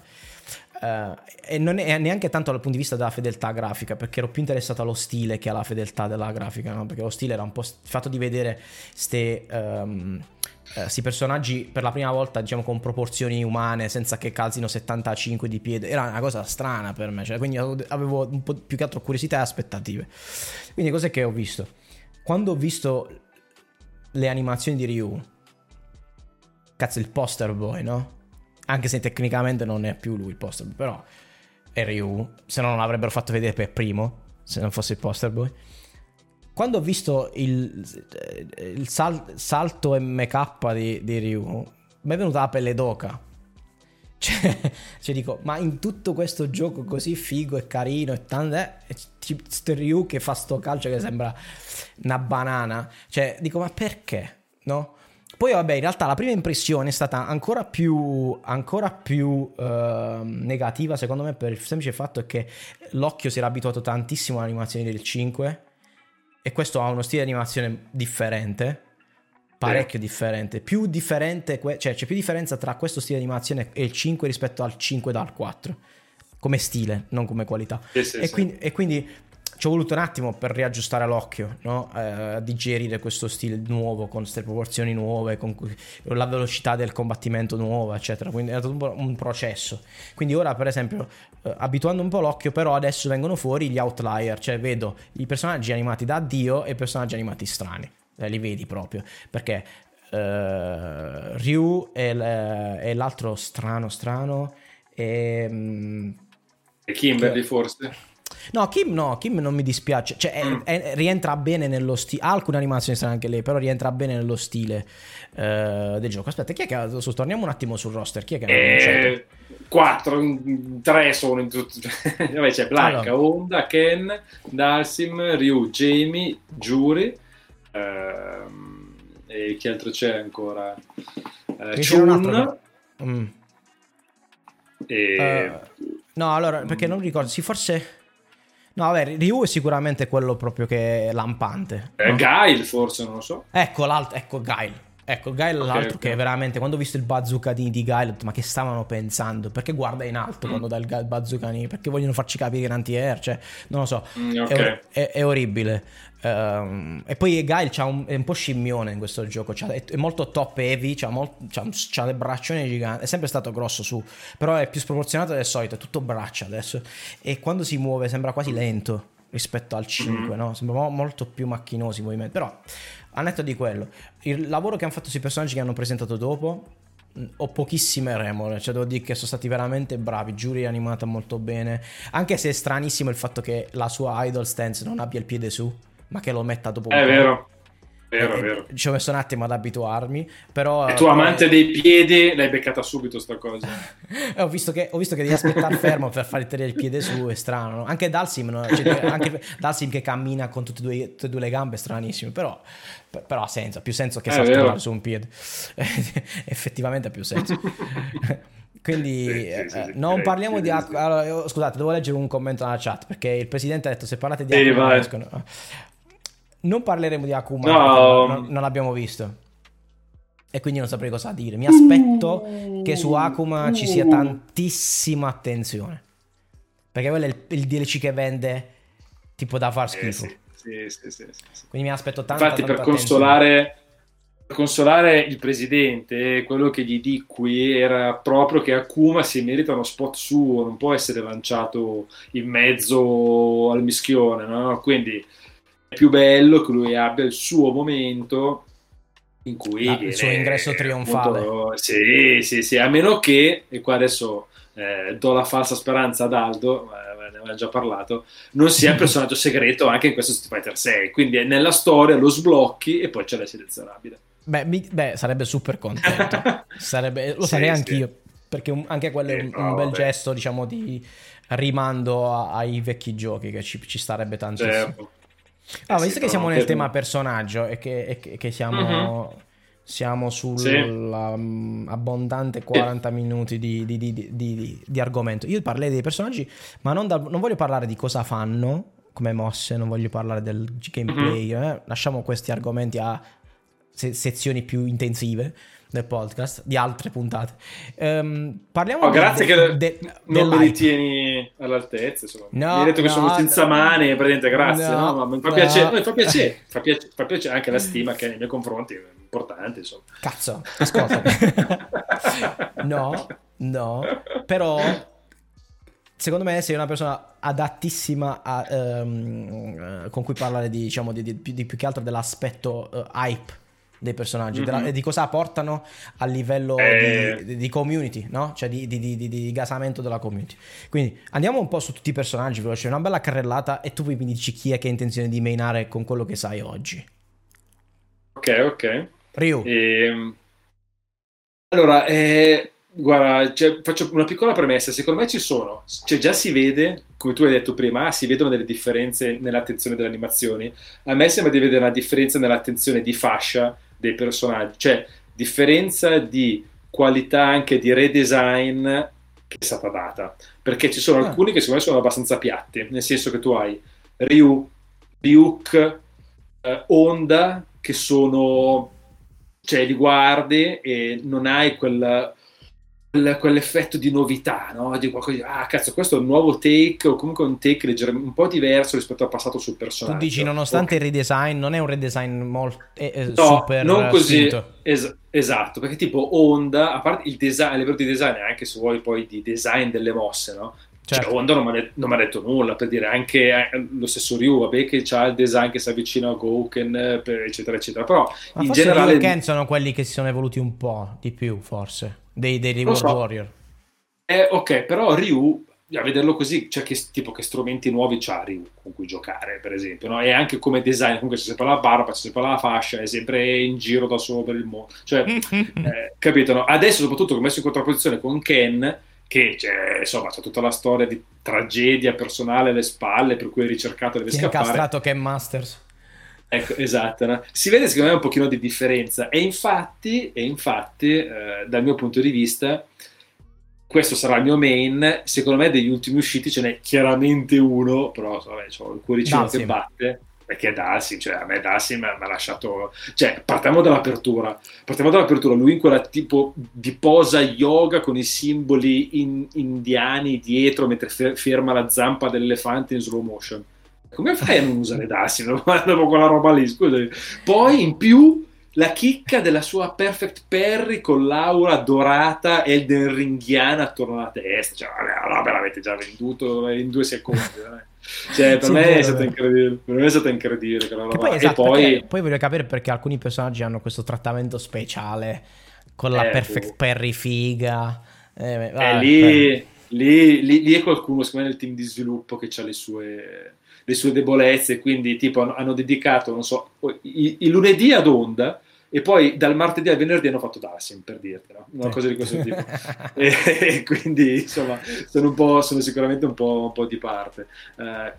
uh, e non è neanche tanto dal punto di vista della fedeltà grafica, perché ero più interessato allo stile che alla fedeltà della grafica, no? Perché lo stile era un po' st- fatto di vedere ste um, uh, sti personaggi per la prima volta, diciamo, con proporzioni umane, senza che calzino settantacinque di piede. Era una cosa strana per me, cioè, quindi avevo un po' più che altro curiosità e aspettative. Quindi cos'è che ho visto? Quando ho visto le animazioni di Ryu, cazzo, il poster boy, no? Anche se tecnicamente non è più lui il poster boy, però è Ryu, se no non l'avrebbero fatto vedere per primo, se non fosse il poster boy. Quando ho visto il, il sal, salto M K di, di Ryu, mi è venuta la pelle d'oca. Cioè, cioè dico, ma in tutto questo gioco così figo e carino e tanto, eh, sto Ryu che fa sto calcio che sembra una banana. Cioè, dico, ma perché? No? Poi vabbè, in realtà la prima impressione è stata ancora più, ancora più eh, negativa, secondo me, per il semplice fatto che l'occhio si era abituato tantissimo alle animazioni del cinque, e questo ha uno stile di animazione differente, parecchio differente, più differente, cioè c'è più differenza tra questo stile di animazione e il cinque rispetto al cinque dal quattro, come stile, non come qualità. Sì, sì, e, sì. Quindi, e quindi ci ho voluto un attimo per riaggiustare l'occhio, no? Eh, digerire questo stile nuovo, con queste proporzioni nuove, con cui, la velocità del combattimento nuova, eccetera. Quindi è stato un, un processo. Quindi ora, per esempio, eh, abituando un po' l'occhio, però adesso vengono fuori gli outlier, cioè vedo i personaggi animati da Dio e personaggi animati strani. Eh, li vedi proprio, perché uh, Ryu e l- l'altro strano strano e, um, e Kimberly, che... forse no Kim no Kim non mi dispiace, cioè mm. è, è, rientra bene nello stile, ha alcune animazioni strane anche lei, però rientra bene nello stile uh, del gioco. Aspetta, chi è che ha... so, torniamo un attimo sul roster, chi è che eh, quattro tre sono in tutto. Vabbè, c'è Blanka, allora. Honda, Ken, Dhalsim, Ryu, Jamie, Juri. Uh, e chi altro c'è ancora? Uh, Chun mm. e... uh, no, allora perché non ricordo. Sì, forse no. Vabbè, Ryu è sicuramente quello proprio che è lampante. Eh, no? Guile, forse, non lo so. Ecco l'altro, ecco Guile. Ecco, Guile okay, l'altro okay. che veramente, quando ho visto il bazooka di, di Guile, ho detto, ma che stavano pensando? Perché guarda in alto mm. quando dà il bazooka, perché vogliono farci capire che è anti-air, cioè, non lo so, mm, okay. è, è, è orribile. Um, e poi Guile c'ha un, è un po' scimmione in questo gioco, c'ha, è, è molto top heavy, c'ha, molt, c'ha, c'ha le braccione giganti, è sempre stato grosso su, però è più sproporzionato del solito, è tutto braccia adesso, e quando si muove sembra quasi lento rispetto al cinque, mm. no? Sembrano molto più macchinosi i movimenti, però a netto di quello, il lavoro che hanno fatto sui personaggi che hanno presentato dopo, ho pochissime remore, cioè devo dire che sono stati veramente bravi. Juri è animata molto bene, anche se è stranissimo il fatto che la sua idol stance non abbia il piede su, ma che lo metta dopo è un vero vero, e, vero. Ci ho messo un attimo ad abituarmi, però. E tu amante eh, dei piedi l'hai beccata subito sta cosa. ho, visto che, ho visto che devi aspettare fermo per fargli tenere il piede su, è strano. No? Anche Dhalsim, no? Cioè, anche Dhalsim che cammina con tutte e due, tutte e due le gambe, è stranissimo, però per, però ha senso, ha più senso che saltare su un piede. Effettivamente ha più senso. Quindi sì, sì, sì, eh, sì, non parliamo sì, di Aku. Sì. Allora, io, scusate, devo leggere un commento nella chat perché il presidente ha detto se parlate di Aku sì, non escono. Non parleremo di Akuma, no. non, non l'abbiamo visto. E quindi non saprei cosa dire. Mi aspetto che su Akuma ci sia tantissima attenzione. Perché quello è il, il D L C che vende tipo da far schifo. Eh, sì, sì, sì, sì, sì. Quindi mi aspetto tanta, Infatti, tanta per consolare, attenzione. Per consolare il presidente, quello che gli di qui era proprio che Akuma si merita uno spot suo, non può essere lanciato in mezzo al mischione, no? Quindi più bello che lui abbia il suo momento in cui ah, il suo ingresso trionfale appunto, sì sì sì a meno che, e qua adesso eh, do la falsa speranza ad Aldo, eh, ne aveva già parlato, non sia un personaggio segreto anche in questo Street Fighter sei, quindi nella storia lo sblocchi e poi ce l'hai selezionabile. Beh, mi, beh sarebbe super contento. Sarebbe, lo sì, sarei sì. anch'io, perché un, anche quello è un, eh, no, un bel vabbè. gesto, diciamo, di rimando a, ai vecchi giochi che ci, ci starebbe tantissimo. Certo. Ah, eh visto sì, che siamo nel per... tema personaggio e che, e che, che siamo, uh-huh. siamo sull'abbondante sì. quaranta minuti di, di, di, di, di, di argomento, io parlerei dei personaggi, ma non, da, non voglio parlare di cosa fanno come mosse, non voglio parlare del gameplay, uh-huh. eh? Lasciamo questi argomenti a se- sezioni più intensive del podcast, di altre puntate. Um, parliamo oh, grazie de- che de- non mi ritieni all'altezza, insomma. No, mi hai detto no, che sono senza no, mani, praticamente grazie, no, no, ma mi fa no. piacere, no, mi fa piacere, fa piacere, fa piacere anche la stima che hai nei miei confronti, è importante, insomma. Cazzo, ascolta. No, no, però secondo me sei una persona adattissima a, um, con cui parlare di, diciamo, di, di, di più che altro dell'aspetto uh, hype dei personaggi, mm-hmm. della, di cosa apportano a livello eh... di, di community, no? Cioè di, di, di, di gasamento della community. Quindi andiamo un po' su tutti i personaggi, veloce, una bella carrellata, e tu mi dici chi è che hai intenzione di mainare con quello che sai oggi. Ok, ok. Ryu. Ehm... Allora, eh, guarda, cioè, faccio una piccola premessa, secondo me ci sono, cioè già si vede, come tu hai detto prima, si vedono delle differenze nell'attenzione delle animazioni, a me sembra di vedere una differenza nell'attenzione di fascia dei personaggi, cioè differenza di qualità anche di redesign che è stata data, perché ci sono alcuni che secondo me sono abbastanza piatti, nel senso che tu hai Ryu, Luke, eh, Honda, che sono, cioè li guardi e non hai quel, quel quell'effetto di novità, no? Di qualcosa di, ah cazzo, questo è un nuovo take, o comunque un take leggermente un po' diverso rispetto al passato sul personaggio. Tu dici, nonostante okay. il redesign, non è un redesign molto eh, no, super non così es- esatto, perché tipo Honda, a parte il design, a livello di design, anche se vuoi poi di design delle mosse, no? Certo. Cioè Honda non mi ha detto nulla, per dire, anche eh, lo stesso Ryu, vabbè, che c'ha il design che si avvicina a Gouken, per, eccetera eccetera, però ma in generale Ryu e Ken sono quelli che si sono evoluti un po' di più, forse, dei, dei World so. Warrior. Eh, ok, però Ryu, a vederlo così, cioè che, tipo, che strumenti nuovi c'ha Ryu con cui giocare, per esempio, no? E anche come design, comunque c'è sempre la barba, c'è sempre la fascia, è sempre in giro da solo per il mondo, cioè eh, capito, no? Adesso soprattutto ho messo in contrapposizione con Ken, che cioè, insomma c'è tutta la storia di tragedia personale alle spalle per cui è ricercato e deve si scappare, è incastrato Ken Masters, ecco, esatto, no? Si vede secondo me un pochino di differenza, e infatti, e infatti eh, dal mio punto di vista questo sarà il mio main. Secondo me degli ultimi usciti ce n'è chiaramente uno, però vabbè, c'ho il cuoricino che batte, perché Dhalsim, cioè a me Dhalsim mi ha lasciato, cioè partiamo dall'apertura, partiamo dall'apertura, lui in quella tipo di posa yoga con i simboli in, indiani dietro mentre fer- ferma la zampa dell'elefante in slow motion, come fai a non usare Dhalsim dopo quella roba lì, scusami, poi in più la chicca della sua Perfect Parry con l'aura dorata Elden Ringhiana attorno alla testa, cioè vabbè, vabbè l'avete già venduto in due secondi, vabbè. Cioè, per, sì, me è stato incredibile, per me è stato incredibile quella roba. Poi, esatto, e poi... Perché, poi voglio capire perché alcuni personaggi hanno questo trattamento speciale con la eh, perfect boh. Parry figa eh, vabbè, eh, lì, lì, lì, lì è qualcuno secondo me nel team di sviluppo che ha le sue, le sue debolezze, quindi tipo hanno, hanno dedicato non so i, i lunedì ad Honda e poi dal martedì al venerdì hanno fatto Dhalsim, per dirtelo, una sì. cosa di questo tipo. e, e quindi insomma sono, un po', sono sicuramente un po', un po' di parte. Uh,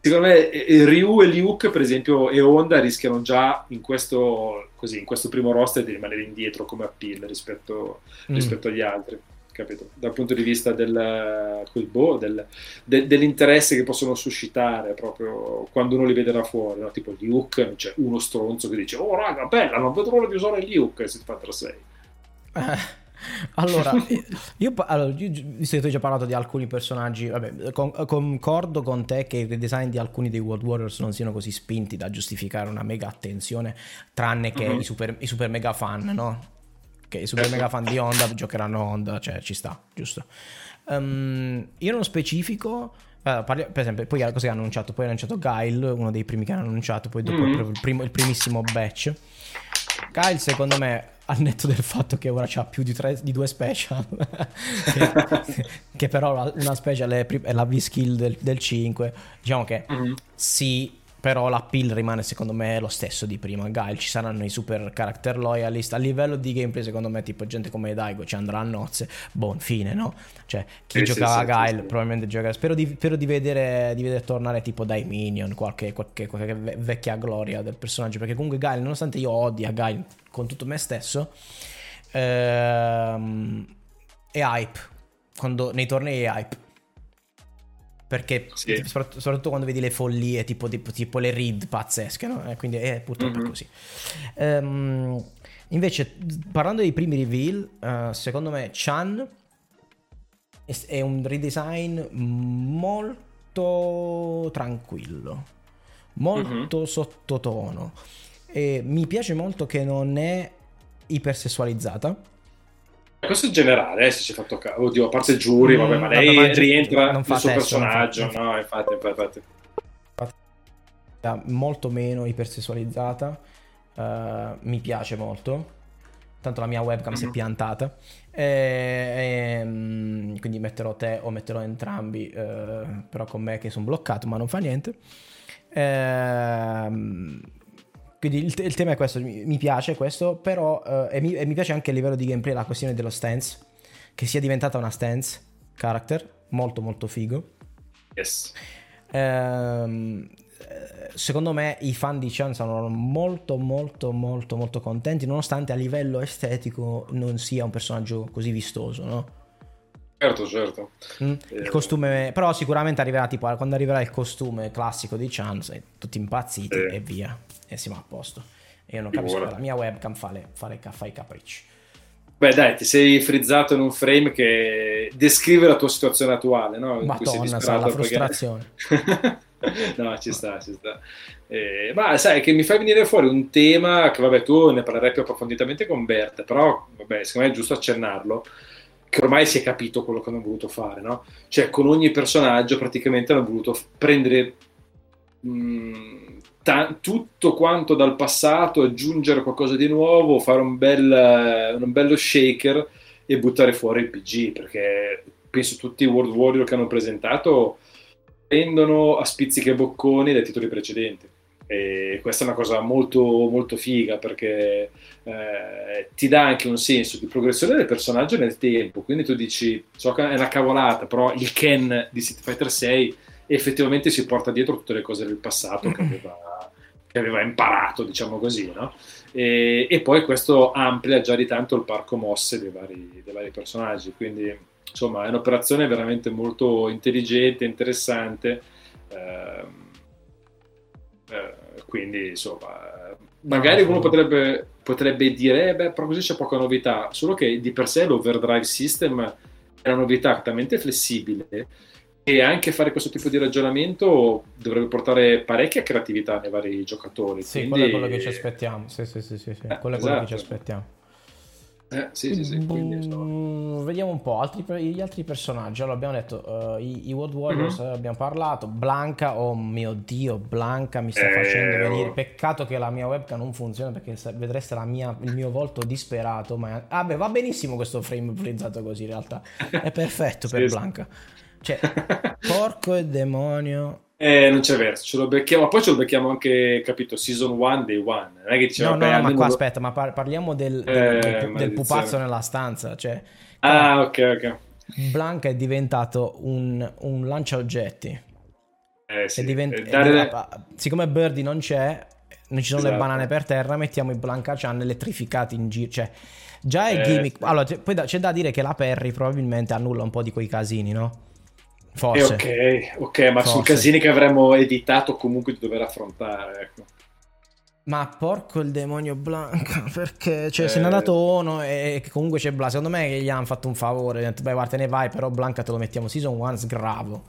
secondo me Ryu e Luke per esempio e Honda rischiano già in questo, così, in questo primo roster di rimanere indietro come appeal rispetto, mm. rispetto agli altri, capito? Dal punto di vista del, boh, del, de, dell'interesse che possono suscitare proprio quando uno li vede da fuori, no? Tipo Luke, c'è cioè uno stronzo che dice oh raga bella, non vedo l'ora di usare Luke e si fa tra sei. Allora, io, allora io, visto che tu hai già parlato di alcuni personaggi, vabbè, con, concordo con te che i design di alcuni dei World Warriors non siano così spinti da giustificare una mega attenzione, tranne che uh-huh. i, super, i super mega fan, no? Che i super mega fan di Honda giocheranno Honda, cioè ci sta, giusto? Um, io non specifico, uh, parli, per esempio, poi cosa che hanno annunciato? Poi hanno annunciato Guile, uno dei primi che hanno annunciato, poi dopo mm-hmm. il, primo, il primissimo batch. Guile secondo me, al netto del fatto che ora c'ha più di, tre, di due special, che, che però una special è, è la V-skill del, del cinque, diciamo che mm-hmm. sì... però l'appeal rimane secondo me lo stesso di prima. Guile, ci saranno i super character loyalist, a livello di gameplay secondo me tipo gente come Diego ci andrà a nozze, buon fine, no? Cioè chi eh, giocava sì, Guile sì, sì. probabilmente giocherà, spero di, spero di vedere di vedere tornare tipo dai minion qualche, qualche, qualche vecchia gloria del personaggio, perché comunque Guile, nonostante io odia Guile con tutto me stesso, ehm, è hype, quando nei tornei è hype. Perché sì. soprattutto, soprattutto quando vedi le follie tipo, tipo, tipo le read pazzesche, no? Eh, quindi è purtroppo mm-hmm. così. Um, invece parlando dei primi reveal, uh, secondo me Chan è, è un redesign molto tranquillo, molto mm-hmm. sottotono, e mi piace molto che non è ipersessualizzata. Questo in generale, eh, se ci ha fatto caso, oddio, a parte Juri, vabbè, ma lei vabbè, ma rientra nel suo testo, personaggio, fa... no? Infatti, infatti, infatti. Molto meno ipersessualizzata, uh, mi piace molto. Tanto la mia webcam mm-hmm. si è piantata, e, e, quindi metterò te o metterò entrambi, uh, però con me che sono bloccato, ma non fa niente. Ehm... Quindi il, il tema è questo, mi piace questo, però uh, e, mi, e mi piace anche a livello di gameplay la questione dello stance, che sia diventata una stance character, molto molto figo. Yes. Um, secondo me i fan di Chan sono molto molto molto molto contenti, nonostante a livello estetico non sia un personaggio così vistoso, no? Certo, certo. Mm? Il costume, però sicuramente arriverà tipo, quando arriverà il costume classico di Chan, tutti impazziti eh. e via. E siamo a posto. Io non capisco, la mia webcam fa, le, fa, le, fa i capricci. Beh dai, ti sei frizzato in un frame che descrive la tua situazione attuale, no? In Madonna, cui sei sa, la frustrazione perché... no, ci sta, ci sta. Eh, ma sai che mi fai venire fuori un tema che vabbè tu ne parlerai più approfonditamente con Bert, però vabbè secondo me è giusto accennarlo, che ormai si è capito quello che hanno voluto fare, no? Cioè con ogni personaggio praticamente hanno voluto prendere mh, T- tutto quanto dal passato, aggiungere qualcosa di nuovo, fare un bel un bello shaker e buttare fuori il P G, perché penso tutti i World Warrior che hanno presentato prendono a spizzichi e bocconi dai titoli precedenti, e questa è una cosa molto molto figa, perché eh, ti dà anche un senso di progressione del personaggio nel tempo, quindi tu dici so che è una cavolata, però il Ken di Street Fighter sei effettivamente si porta dietro tutte le cose del passato che aveva che aveva imparato, diciamo così, no? E, e poi questo amplia già di tanto il parco mosse dei vari, dei vari personaggi, quindi insomma è un'operazione veramente molto intelligente, interessante, eh, Eh, quindi insomma magari uno potrebbe, potrebbe dire eh beh, però così c'è poca novità, solo che di per sé l'overdrive system è una novità talmente flessibile e anche fare questo tipo di ragionamento dovrebbe portare parecchia creatività nei vari giocatori. Sì, quindi... quello è quello che ci aspettiamo. Sì, sì, sì, sì, sì. Eh, quello è esatto. quello che ci aspettiamo. Eh, sì, sì, sì, quindi, insomma. Vediamo un po' altri, gli altri personaggi. Allora abbiamo detto uh, i, i World Warriors, mm-hmm. abbiamo parlato. Blanka, oh mio dio, Blanka mi sta eh, facendo venire. Oh. Peccato che la mia webcam non funziona perché vedreste la mia, il mio volto disperato. Ma ah, beh, va benissimo questo frame utilizzato così, in realtà è perfetto per sì, Blanka. Cioè, porco e demonio. Eh, non c'è verso, ce lo becchiamo, poi ce lo becchiamo anche, capito, Season one, Day one. Non è che diceva, no, no, no, ma qua lo... aspetta, ma par- parliamo del, del, eh, del, del pupazzo nella stanza, cioè. Ah, ok, ok. Blanka è diventato un, un lanciaoggetti. Eh, sì. È divent- eh, dare... è diventato, siccome Birdie non c'è, non ci sono esatto. le banane per terra, mettiamo i Blanka Chan elettrificati in giro, cioè. Già è eh, gimmick. Sì. Allora, poi da- c'è da dire che la Perry probabilmente annulla un po' di quei casini, no? Forse. Eh, ok, ok, ma sono casini che avremmo evitato comunque di dover affrontare, ecco. Ma porco il demonio Blanka, perché cioè eh. se n'è andato Ono e comunque c'è Blanka. Secondo me gli hanno fatto un favore, detto, beh guarda te ne vai, però Blanka te lo mettiamo Season one sgravo.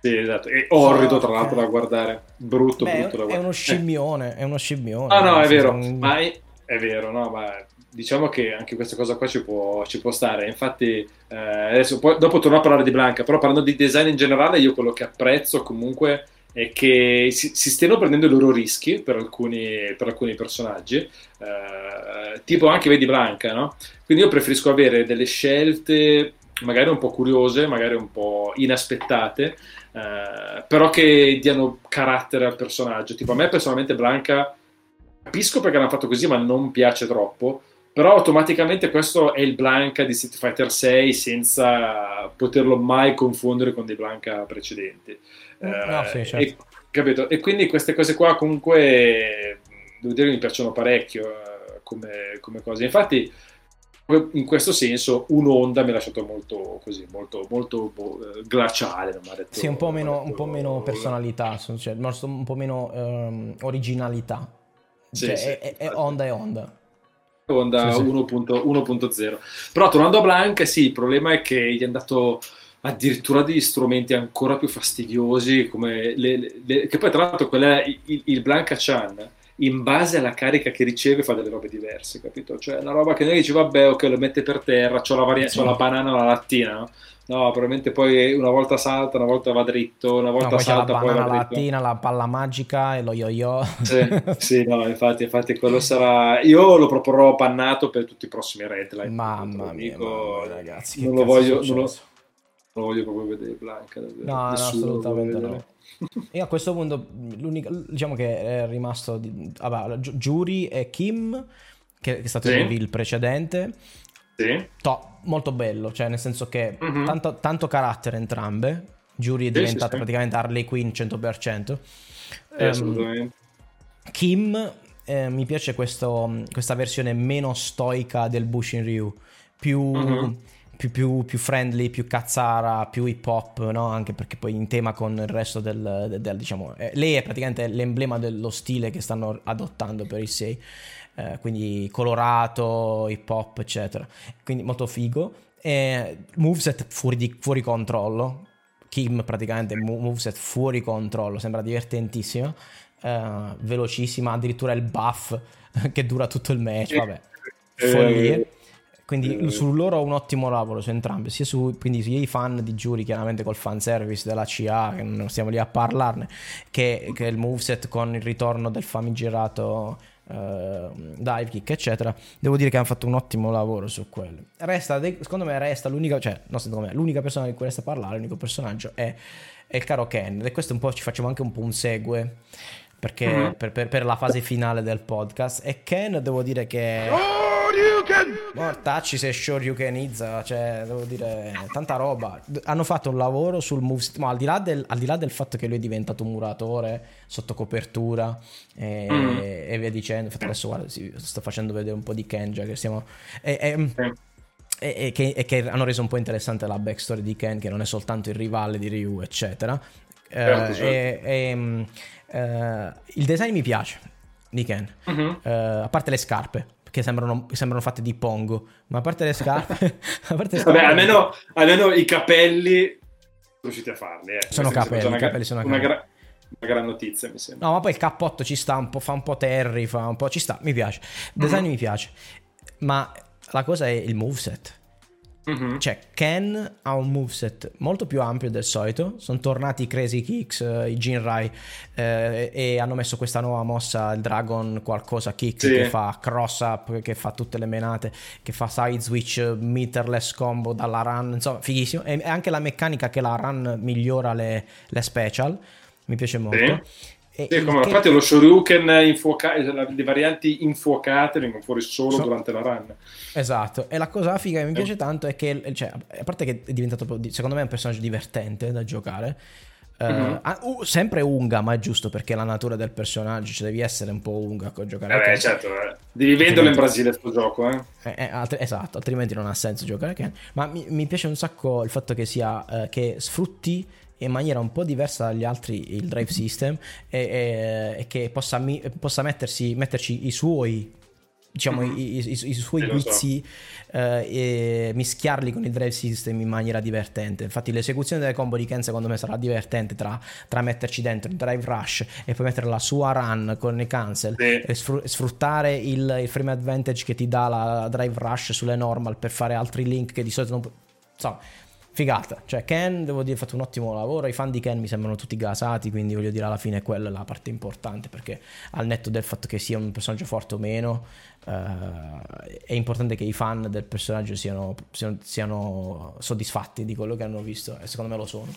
Sì, esatto, è orrido tra l'altro da guardare, brutto, beh, brutto da guardare. È uno scimmione, è uno scimmione. Ah no, è vero, un... ma è, è vero, no, ma... diciamo che anche questa cosa qua ci può, ci può stare, infatti eh, adesso poi, dopo torno a parlare di Blanka, però parlando di design in generale io quello che apprezzo comunque è che si, si stiano prendendo i loro rischi per alcuni, per alcuni personaggi, eh, tipo anche vedi Blanka, no? Quindi io preferisco avere delle scelte magari un po' curiose, magari un po' inaspettate, eh, però che diano carattere al personaggio, tipo a me personalmente Blanka capisco perché l'hanno fatto così ma non piace troppo. Però automaticamente questo è il Blanka di Street Fighter six senza poterlo mai confondere con dei Blanka precedenti. No, eh, sì, certo. E, capito? E quindi queste cose qua comunque, devo dire, mi piacciono parecchio eh, come, come cose. Infatti, in questo senso, un'onda mi ha lasciato molto così, molto, molto boh, glaciale. Non detto, sì, un po' meno, detto, un po' meno personalità, cioè, un po' meno um, originalità. Sì, cioè, sì, è, è Honda e Honda. Onda sì, sì. uno punto zero. Però tornando a Blanka, sì, il problema è che gli è andato addirittura degli strumenti ancora più fastidiosi come le, le, le, che poi tra l'altro quella, il, il Blanka Chan in base alla carica che riceve fa delle robe diverse, capito? Cioè una roba che noi dice vabbè ok lo mette per terra, c'ho la, varia- sì. c'ho la banana o la lattina, no? No, probabilmente poi una volta salta, una volta va dritto, una volta no, poi salta, la poi va lattina, la palla magica e lo yo-yo. Sì, sì, no, infatti, infatti quello sarà... Io lo proporrò pannato per tutti i prossimi Redline. Mamma mia, mamma mia, ragazzi, non lo voglio, non lo, non lo voglio proprio vedere Blanka. Davvero. No, nessuno no, assolutamente no. Io a questo punto, l'unica, diciamo che è rimasto... Di, vabbè, Juri e Kim, che è stato sì. il reveal precedente. Sì. To, molto bello, cioè nel senso che mm-hmm. tanto, tanto carattere entrambe. Juri è sì, diventata sì, sì. praticamente Harley Quinn cento per cento. Eh, um, assolutamente. Kim eh, mi piace questo, questa versione meno stoica del Bushin Ryu, più, mm-hmm. più, più, più friendly, più cazzara, più hip hop, no? Anche perché poi in tema con il resto del, del, del diciamo, eh, lei è praticamente l'emblema dello stile che stanno adottando per il sei. Eh, quindi colorato, hip hop eccetera, quindi molto figo. E moveset fuori, di, fuori controllo. Kim praticamente moveset fuori controllo, sembra divertentissima, eh, velocissima, addirittura il buff che dura tutto il match, vabbè, follie. Quindi su loro un ottimo lavoro su entrambi, sia su, quindi sia i fan di Juri chiaramente col fanservice della C A che non stiamo lì a parlarne, che, che il moveset con il ritorno del famigerato Uh, dive kick eccetera. Devo dire che hanno fatto un ottimo lavoro su quello. Resta de- secondo me resta l'unica, cioè no, secondo me l'unica persona di cui resta a parlare, l'unico personaggio è, è il caro Ken, e questo un po' ci facciamo anche un po' un segue perché mm-hmm. per, per, per la fase finale del podcast. E Ken devo dire che mortacci se shoryukenizza, cioè devo dire tanta roba. Hanno fatto un lavoro sul moveset, ma al di là del, al di là del fatto che lui è diventato un muratore sotto copertura e, mm. e via dicendo. Infatti adesso guarda, sì, sto facendo vedere un po' di Ken già che siamo e, e, e, e, che, e che hanno reso un po' interessante la backstory di Ken, che non è soltanto il rivale di Ryu eccetera, certo, certo. E, e, eh, il design mi piace di Ken, uh-huh. eh, a parte le scarpe, che sembrano, sembrano fatte di pongo, ma a parte le scarpe, a parte le scarpe vabbè, almeno, almeno i capelli riuscite a farli, eh. sono capelli, una, capelli sono una, gra- una gran notizia, mi sembra. No, ma poi il cappotto ci sta un po', fa un po' Terry, fa un po', ci sta, mi piace, design mm-hmm. mi piace, ma la cosa è il moveset. Mm-hmm. Cioè, Ken ha un moveset molto più ampio del solito. Sono tornati i Crazy Kicks, eh, i Jinrai, eh, e hanno messo questa nuova mossa, il Dragon qualcosa Kick, sì. che fa cross up, che fa tutte le menate, che fa side switch, meterless combo dalla run, insomma fighissimo. E anche la meccanica che la run migliora le, le special mi piace molto, sì. E sì, come fate che... lo shoryuken infuoca... le varianti infuocate vengono fuori solo so... durante la run, esatto. E la cosa figa che mi piace eh. tanto è che, cioè, a parte che è diventato, secondo me, un personaggio divertente da giocare, mm-hmm. uh, uh, sempre unga, ma è giusto perché è la natura del personaggio, cioè devi essere un po' unga a giocare, eh beh, certo, eh. devi venderlo in Brasile sto gioco, eh. Eh, eh, alt- esatto, altrimenti non ha senso giocare a Ken. Ma mi, mi piace un sacco il fatto che sia uh, che sfrutti in maniera un po' diversa dagli altri il drive system, e, e, e che possa, mi, possa mettersi, metterci i suoi, diciamo, mm-hmm. i, i, i suoi guizzi, so. eh, e mischiarli con il drive system in maniera divertente. Infatti l'esecuzione delle combo di Ken secondo me sarà divertente, tra, tra metterci dentro il drive rush e poi mettere la sua run con i cancel, sì. e sfruttare il, il frame advantage che ti dà la drive rush sulle normal per fare altri link che di solito non puoi, insomma, figata. Cioè Ken, devo dire, ha fatto un ottimo lavoro. I fan di Ken mi sembrano tutti gasati, quindi voglio dire, alla fine quella è la parte importante, perché al netto del fatto che sia un personaggio forte o meno, eh, è importante che i fan del personaggio siano, siano, siano soddisfatti di quello che hanno visto, e secondo me lo sono.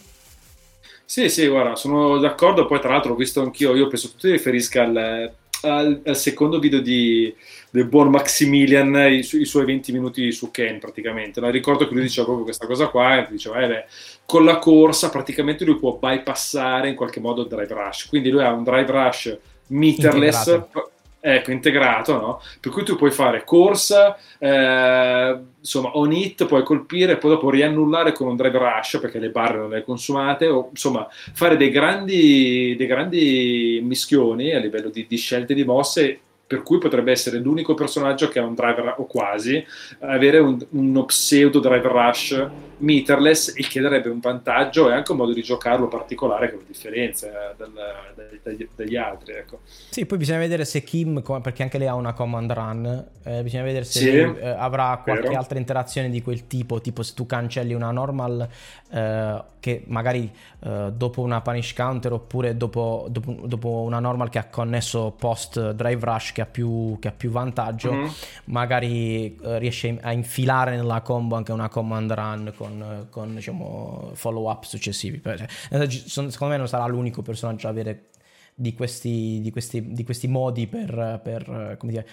Sì, sì, guarda, sono d'accordo. Poi tra l'altro ho visto anch'io, io penso tutto riferisca al, al, al secondo video di del buon Maximilian, i, su- i suoi venti minuti su Ken praticamente, no? Ricordo che lui diceva proprio questa cosa qua, e diceva eh, beh, con la corsa praticamente lui può bypassare in qualche modo il drive rush, quindi lui ha un drive rush meterless integrato, ecco, integrato, no? Per cui tu puoi fare corsa, eh, insomma on hit, puoi colpire, poi dopo riannullare con un drive rush perché le barre non le consumate, o insomma fare dei grandi, dei grandi mischioni a livello di, di scelte di mosse, per cui potrebbe essere l'unico personaggio che ha un driver, o quasi, avere un, uno pseudo driver rush meterless, il che darebbe un vantaggio e anche un modo di giocarlo particolare che lo differenzia dal, dal, dagli, dagli altri, ecco. Sì, poi bisogna vedere se Kim, perché anche lei ha una command run, eh, bisogna vedere se sì, lei, eh, avrà qualche vero. altra interazione di quel tipo, tipo se tu cancelli una normal, eh, che magari eh, dopo una punish counter, oppure dopo, dopo, dopo una normal che ha connesso post drive rush, che ha più, che ha più vantaggio, mm-hmm. magari eh, riesce a infilare nella combo anche una command run con, con diciamo follow up successivi. Cioè, secondo me non sarà l'unico personaggio a avere di questi, di questi, di questi modi per, per come dire,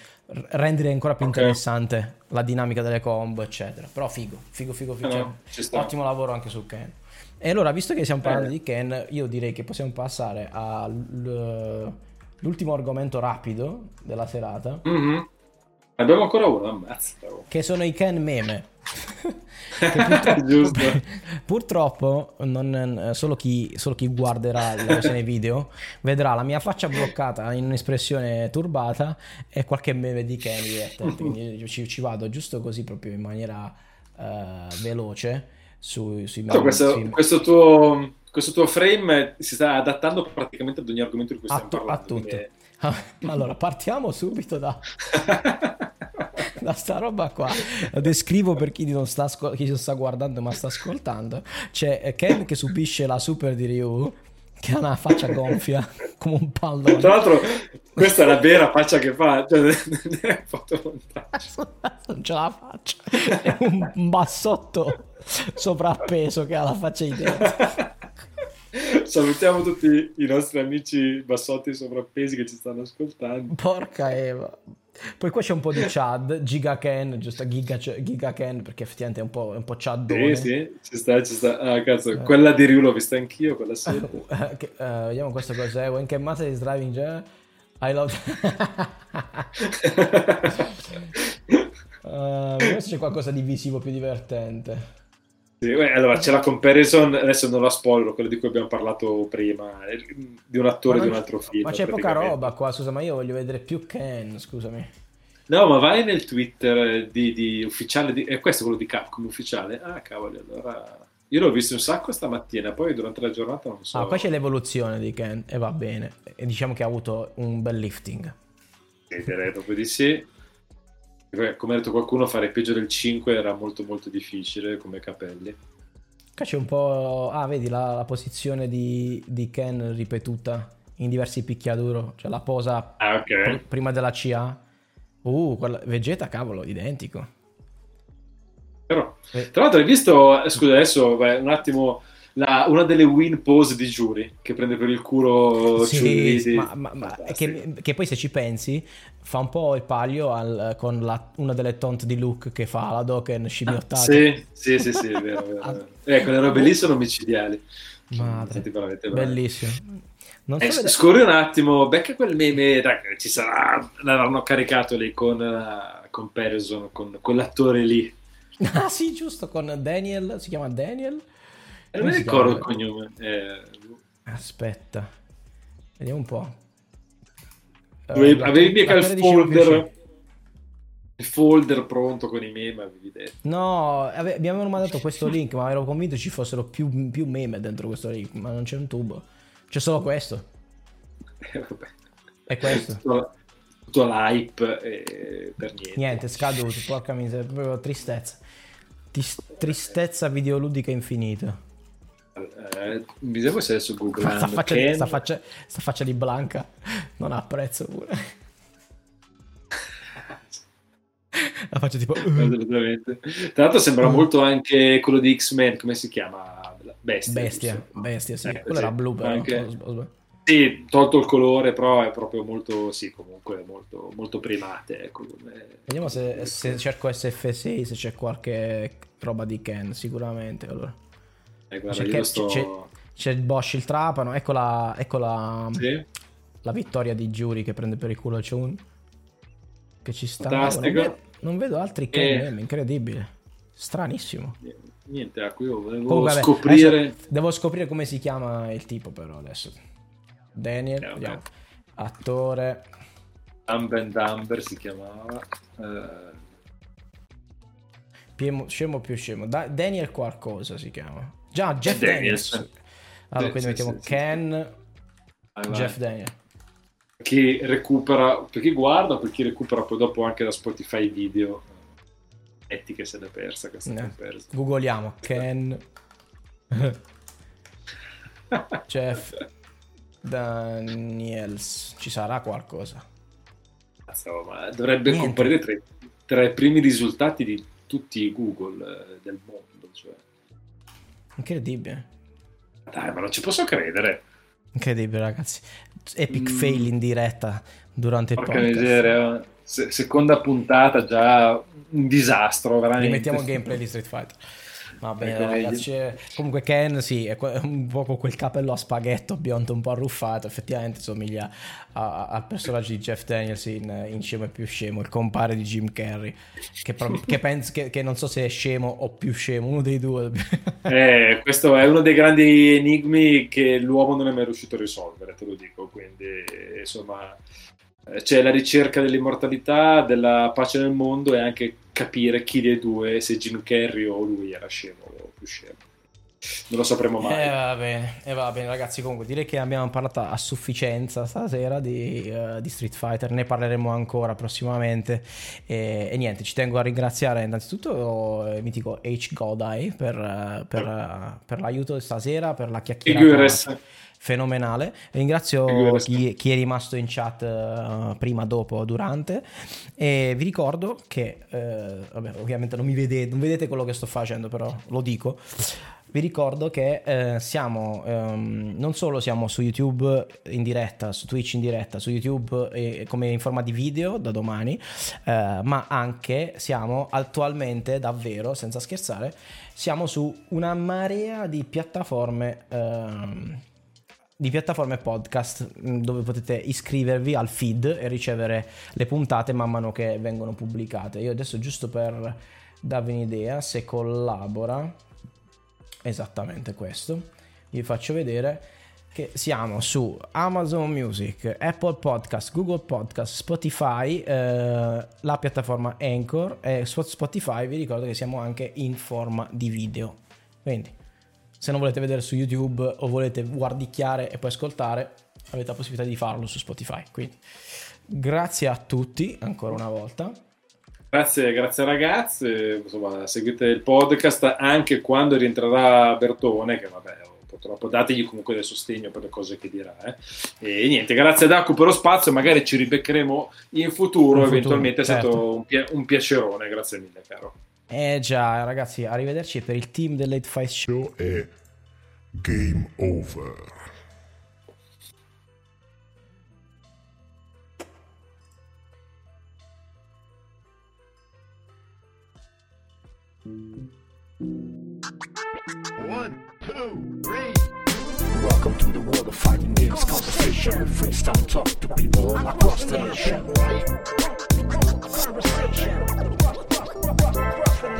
rendere ancora più okay. interessante la dinamica delle combo, eccetera. Però figo, figo, figo, figo. No, cioè, ottimo lavoro anche su Ken. E allora, visto che stiamo parlando eh. di Ken, io direi che possiamo passare al l'ultimo argomento rapido della serata. Mm-hmm. Abbiamo ancora uno, ammazza. Che sono i Ken meme. purtroppo, Giusto. purtroppo non, solo, chi, solo chi guarderà la versione video vedrà la mia faccia bloccata in un'espressione turbata e qualche meme di Ken diretta. Quindi ci, ci vado giusto così, proprio in maniera uh, veloce su, sui meme. Questo, sui... questo tuo... Questo tuo frame si sta adattando praticamente ad ogni argomento di cui stiamo a t- parlando. A tutto. Quindi... Allora, partiamo subito da... da sta roba qua. Lo descrivo per chi non sta, chi non sta guardando ma sta ascoltando. C'è Ken che subisce la super di Ryu, che ha una faccia gonfia come un pallone. Tra l'altro questa è la vera faccia che fa, cioè, non ce la faccia, è un bassotto sovrappeso che ha la faccia di dentro. Salutiamo tutti i nostri amici bassotti sovrappesi che ci stanno ascoltando. Porca Eva. Poi qua c'è un po' di Chad, Giga Ken, giusto? Giga, Giga Ken, perché effettivamente è un po', un po' Chadone. Sì, sì, ci sta, ci sta. Ah, cazzo, eh. quella di Ryu l'ho vista anch'io, quella sera. Uh, okay, uh, vediamo questo cos'è. When Ken Massa is driving, I love... uh, questo c'è qualcosa di visivo più divertente. Beh, allora c'è la comparison, adesso non la spoilero, quello di cui abbiamo parlato prima, di un attore di un altro film. Ma c'è poca roba qua, scusa, ma io voglio vedere più Ken, scusami. No, ma vai nel Twitter di, di ufficiale, di, è questo quello di Capcom ufficiale? Ah, cavolo, allora... Io l'ho visto un sacco stamattina, poi durante la giornata non so. Ah, poi c'è l'evoluzione di Ken, e va bene. E diciamo che ha avuto un bel lifting. Sì, direi proprio di sì. Come ha detto qualcuno, fare peggio del cinque era molto molto difficile, come capelli. Qua c'è un po'... Ah, vedi la, la posizione di, di Ken ripetuta in diversi picchiaduro. Cioè la posa ah, okay. pr- prima della C A. Uh, quella... Vegeta, cavolo, identico. Però... Eh. Tra l'altro hai visto... Scusa, adesso vai, un attimo... La, una delle win pose di Juri che prende per il culo, sì, Chun-Li, sì, ma, ma, ma che, che poi se ci pensi fa un po' il palio al, con la, una delle taunt di Luke che fa la Dokken scimmiottata. Ah, sì, sì, sì, sì, è vero, vero. Eh, quelle robe lì sono micidiali. Madre, bellissimo. Non so eh, vedere... Scorri un attimo, becca quel meme, dai, ci sarà, l'hanno caricato lì con uh, comparison, con quell'attore lì. Ah sì, giusto, con Daniel, si chiama Daniel? Non mi ricordo il cognome. Eh... Aspetta, vediamo un po'. Avevi, avevi mica il folder, il folder pronto con i meme, avevi detto. No, ave- abbiamo mandato questo link, ma ero convinto ci fossero più, più meme dentro questo link, ma non c'è un tubo. C'è solo questo. Eh, vabbè. È questo. Tutto, tutto l'hype eh, per niente. Niente, scaduto, porca miseria, proprio tristezza. Tis- tristezza videoludica infinita. Eh, mi devo essere su Google. Sta faccia, Ken... sta, faccia, sta faccia di Blanka non ha prezzo pure. La faccia tipo assolutamente. Tra l'altro sembra molto anche quello di X-Men, come si chiama? Bestia. Bestia, bestia sì. Eh, quello sì. Era blu però. Anche... Sì, tolto il colore, però è proprio molto, sì, comunque molto, molto primate. Ecco. Vediamo se, se cerco S F sei, se c'è qualche roba di Ken, sicuramente. Allora. Eh, guarda, c'è, Ken, sto... c'è, c'è Bosch il trapano, ecco la, ecco la, sì. La vittoria di Juri che prende per il culo Chun, che ci sta. Fantastico. Non vedo, non vedo altri Ken, eh. Incredibile, stranissimo. Niente, a cui io volevo comunque, scoprire. Devo scoprire come si chiama il tipo però adesso. Daniel, eh, okay. Attore Dumb and Dumber si chiamava uh... Piemo, scemo più scemo da- Daniel qualcosa si chiama già Jeff Daniels, Daniels. Allora, quindi mettiamo sì, sì, Ken sì. Jeff Daniels che recupera per chi guarda, per chi recupera poi dopo anche da Spotify video etti che se l'è persa, che se l'è persa. Googoliamo Ken Jeff Daniels, ci sarà qualcosa. Insomma, dovrebbe niente. Comparire tra i, tra i primi risultati di tutti i Google del mondo, cioè. Incredibile. Dai, ma non ci posso credere. Incredibile, ragazzi. Epic mm. fail in diretta durante porca il podcast. Miseria. Se- seconda puntata già un disastro, veramente. Li mettiamo il gameplay di Street Fighter. Va bene, ragazzi. Comunque Ken sì, è un po' con quel capello a spaghetto biondo un po' arruffato, effettivamente somiglia al personaggio di Jeff Daniels in, in Scemo e più scemo, il compare di Jim Carrey che, pro- che penso che, che non so se è scemo o più scemo, uno dei due. Eh, questo è uno dei grandi enigmi che l'uomo non è mai riuscito a risolvere, te lo dico, quindi insomma c'è la ricerca dell'immortalità, della pace nel mondo e anche capire chi dei due, se Jim Carrey o lui era scemo o più scemo. Non lo sapremo mai. E eh, va bene, eh, va bene ragazzi, comunque direi che abbiamo parlato a sufficienza stasera di, uh, di Street Fighter, ne parleremo ancora prossimamente e, e niente, ci tengo a ringraziare innanzitutto il mitico H. Godai per, uh, per, uh, per l'aiuto stasera, per la chiacchierata fenomenale. Ringrazio chi, chi è rimasto in chat uh, prima, dopo, durante e vi ricordo che uh, vabbè, ovviamente non mi vedete, non vedete quello che sto facendo, però lo dico. Vi ricordo che eh, siamo ehm, non solo siamo su YouTube in diretta, su Twitch in diretta, su YouTube eh, come in forma di video da domani, eh, ma anche siamo attualmente davvero, senza scherzare, siamo su una marea di piattaforme ehm, di piattaforme podcast dove potete iscrivervi al feed e ricevere le puntate man mano che vengono pubblicate. Io adesso giusto per darvi un'idea se collabora esattamente questo. Vi faccio vedere che siamo su Amazon Music, Apple Podcast, Google Podcast, Spotify, eh, la piattaforma Anchor, e su Spotify vi ricordo che siamo anche in forma di video, quindi se non volete vedere su YouTube o volete guardicchiare e poi ascoltare, avete la possibilità di farlo su Spotify. Quindi grazie a tutti ancora una volta. Grazie, grazie ragazzi, insomma, seguite il podcast anche quando rientrerà Bertone, che vabbè, purtroppo dategli comunque del sostegno per le cose che dirà, eh. E niente, grazie ad Aku per lo spazio, magari ci ribeccheremo in futuro, in eventualmente futuro, certo. È stato un, pi- un piacerone, grazie mille caro. Eh già ragazzi, arrivederci. Per il team del Late Fight Show è Game Over. One, two, three. Welcome to the world of fighting games, conversation with freestyle talk to people all across the nation.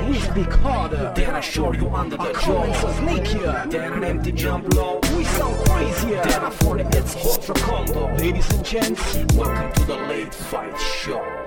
We speak harder than I show you under the jaw. Our comments are sneakier than an empty jump low. We sound crazier than a forty hits ultra combo. Ladies and gents, welcome to the Late Fight Show.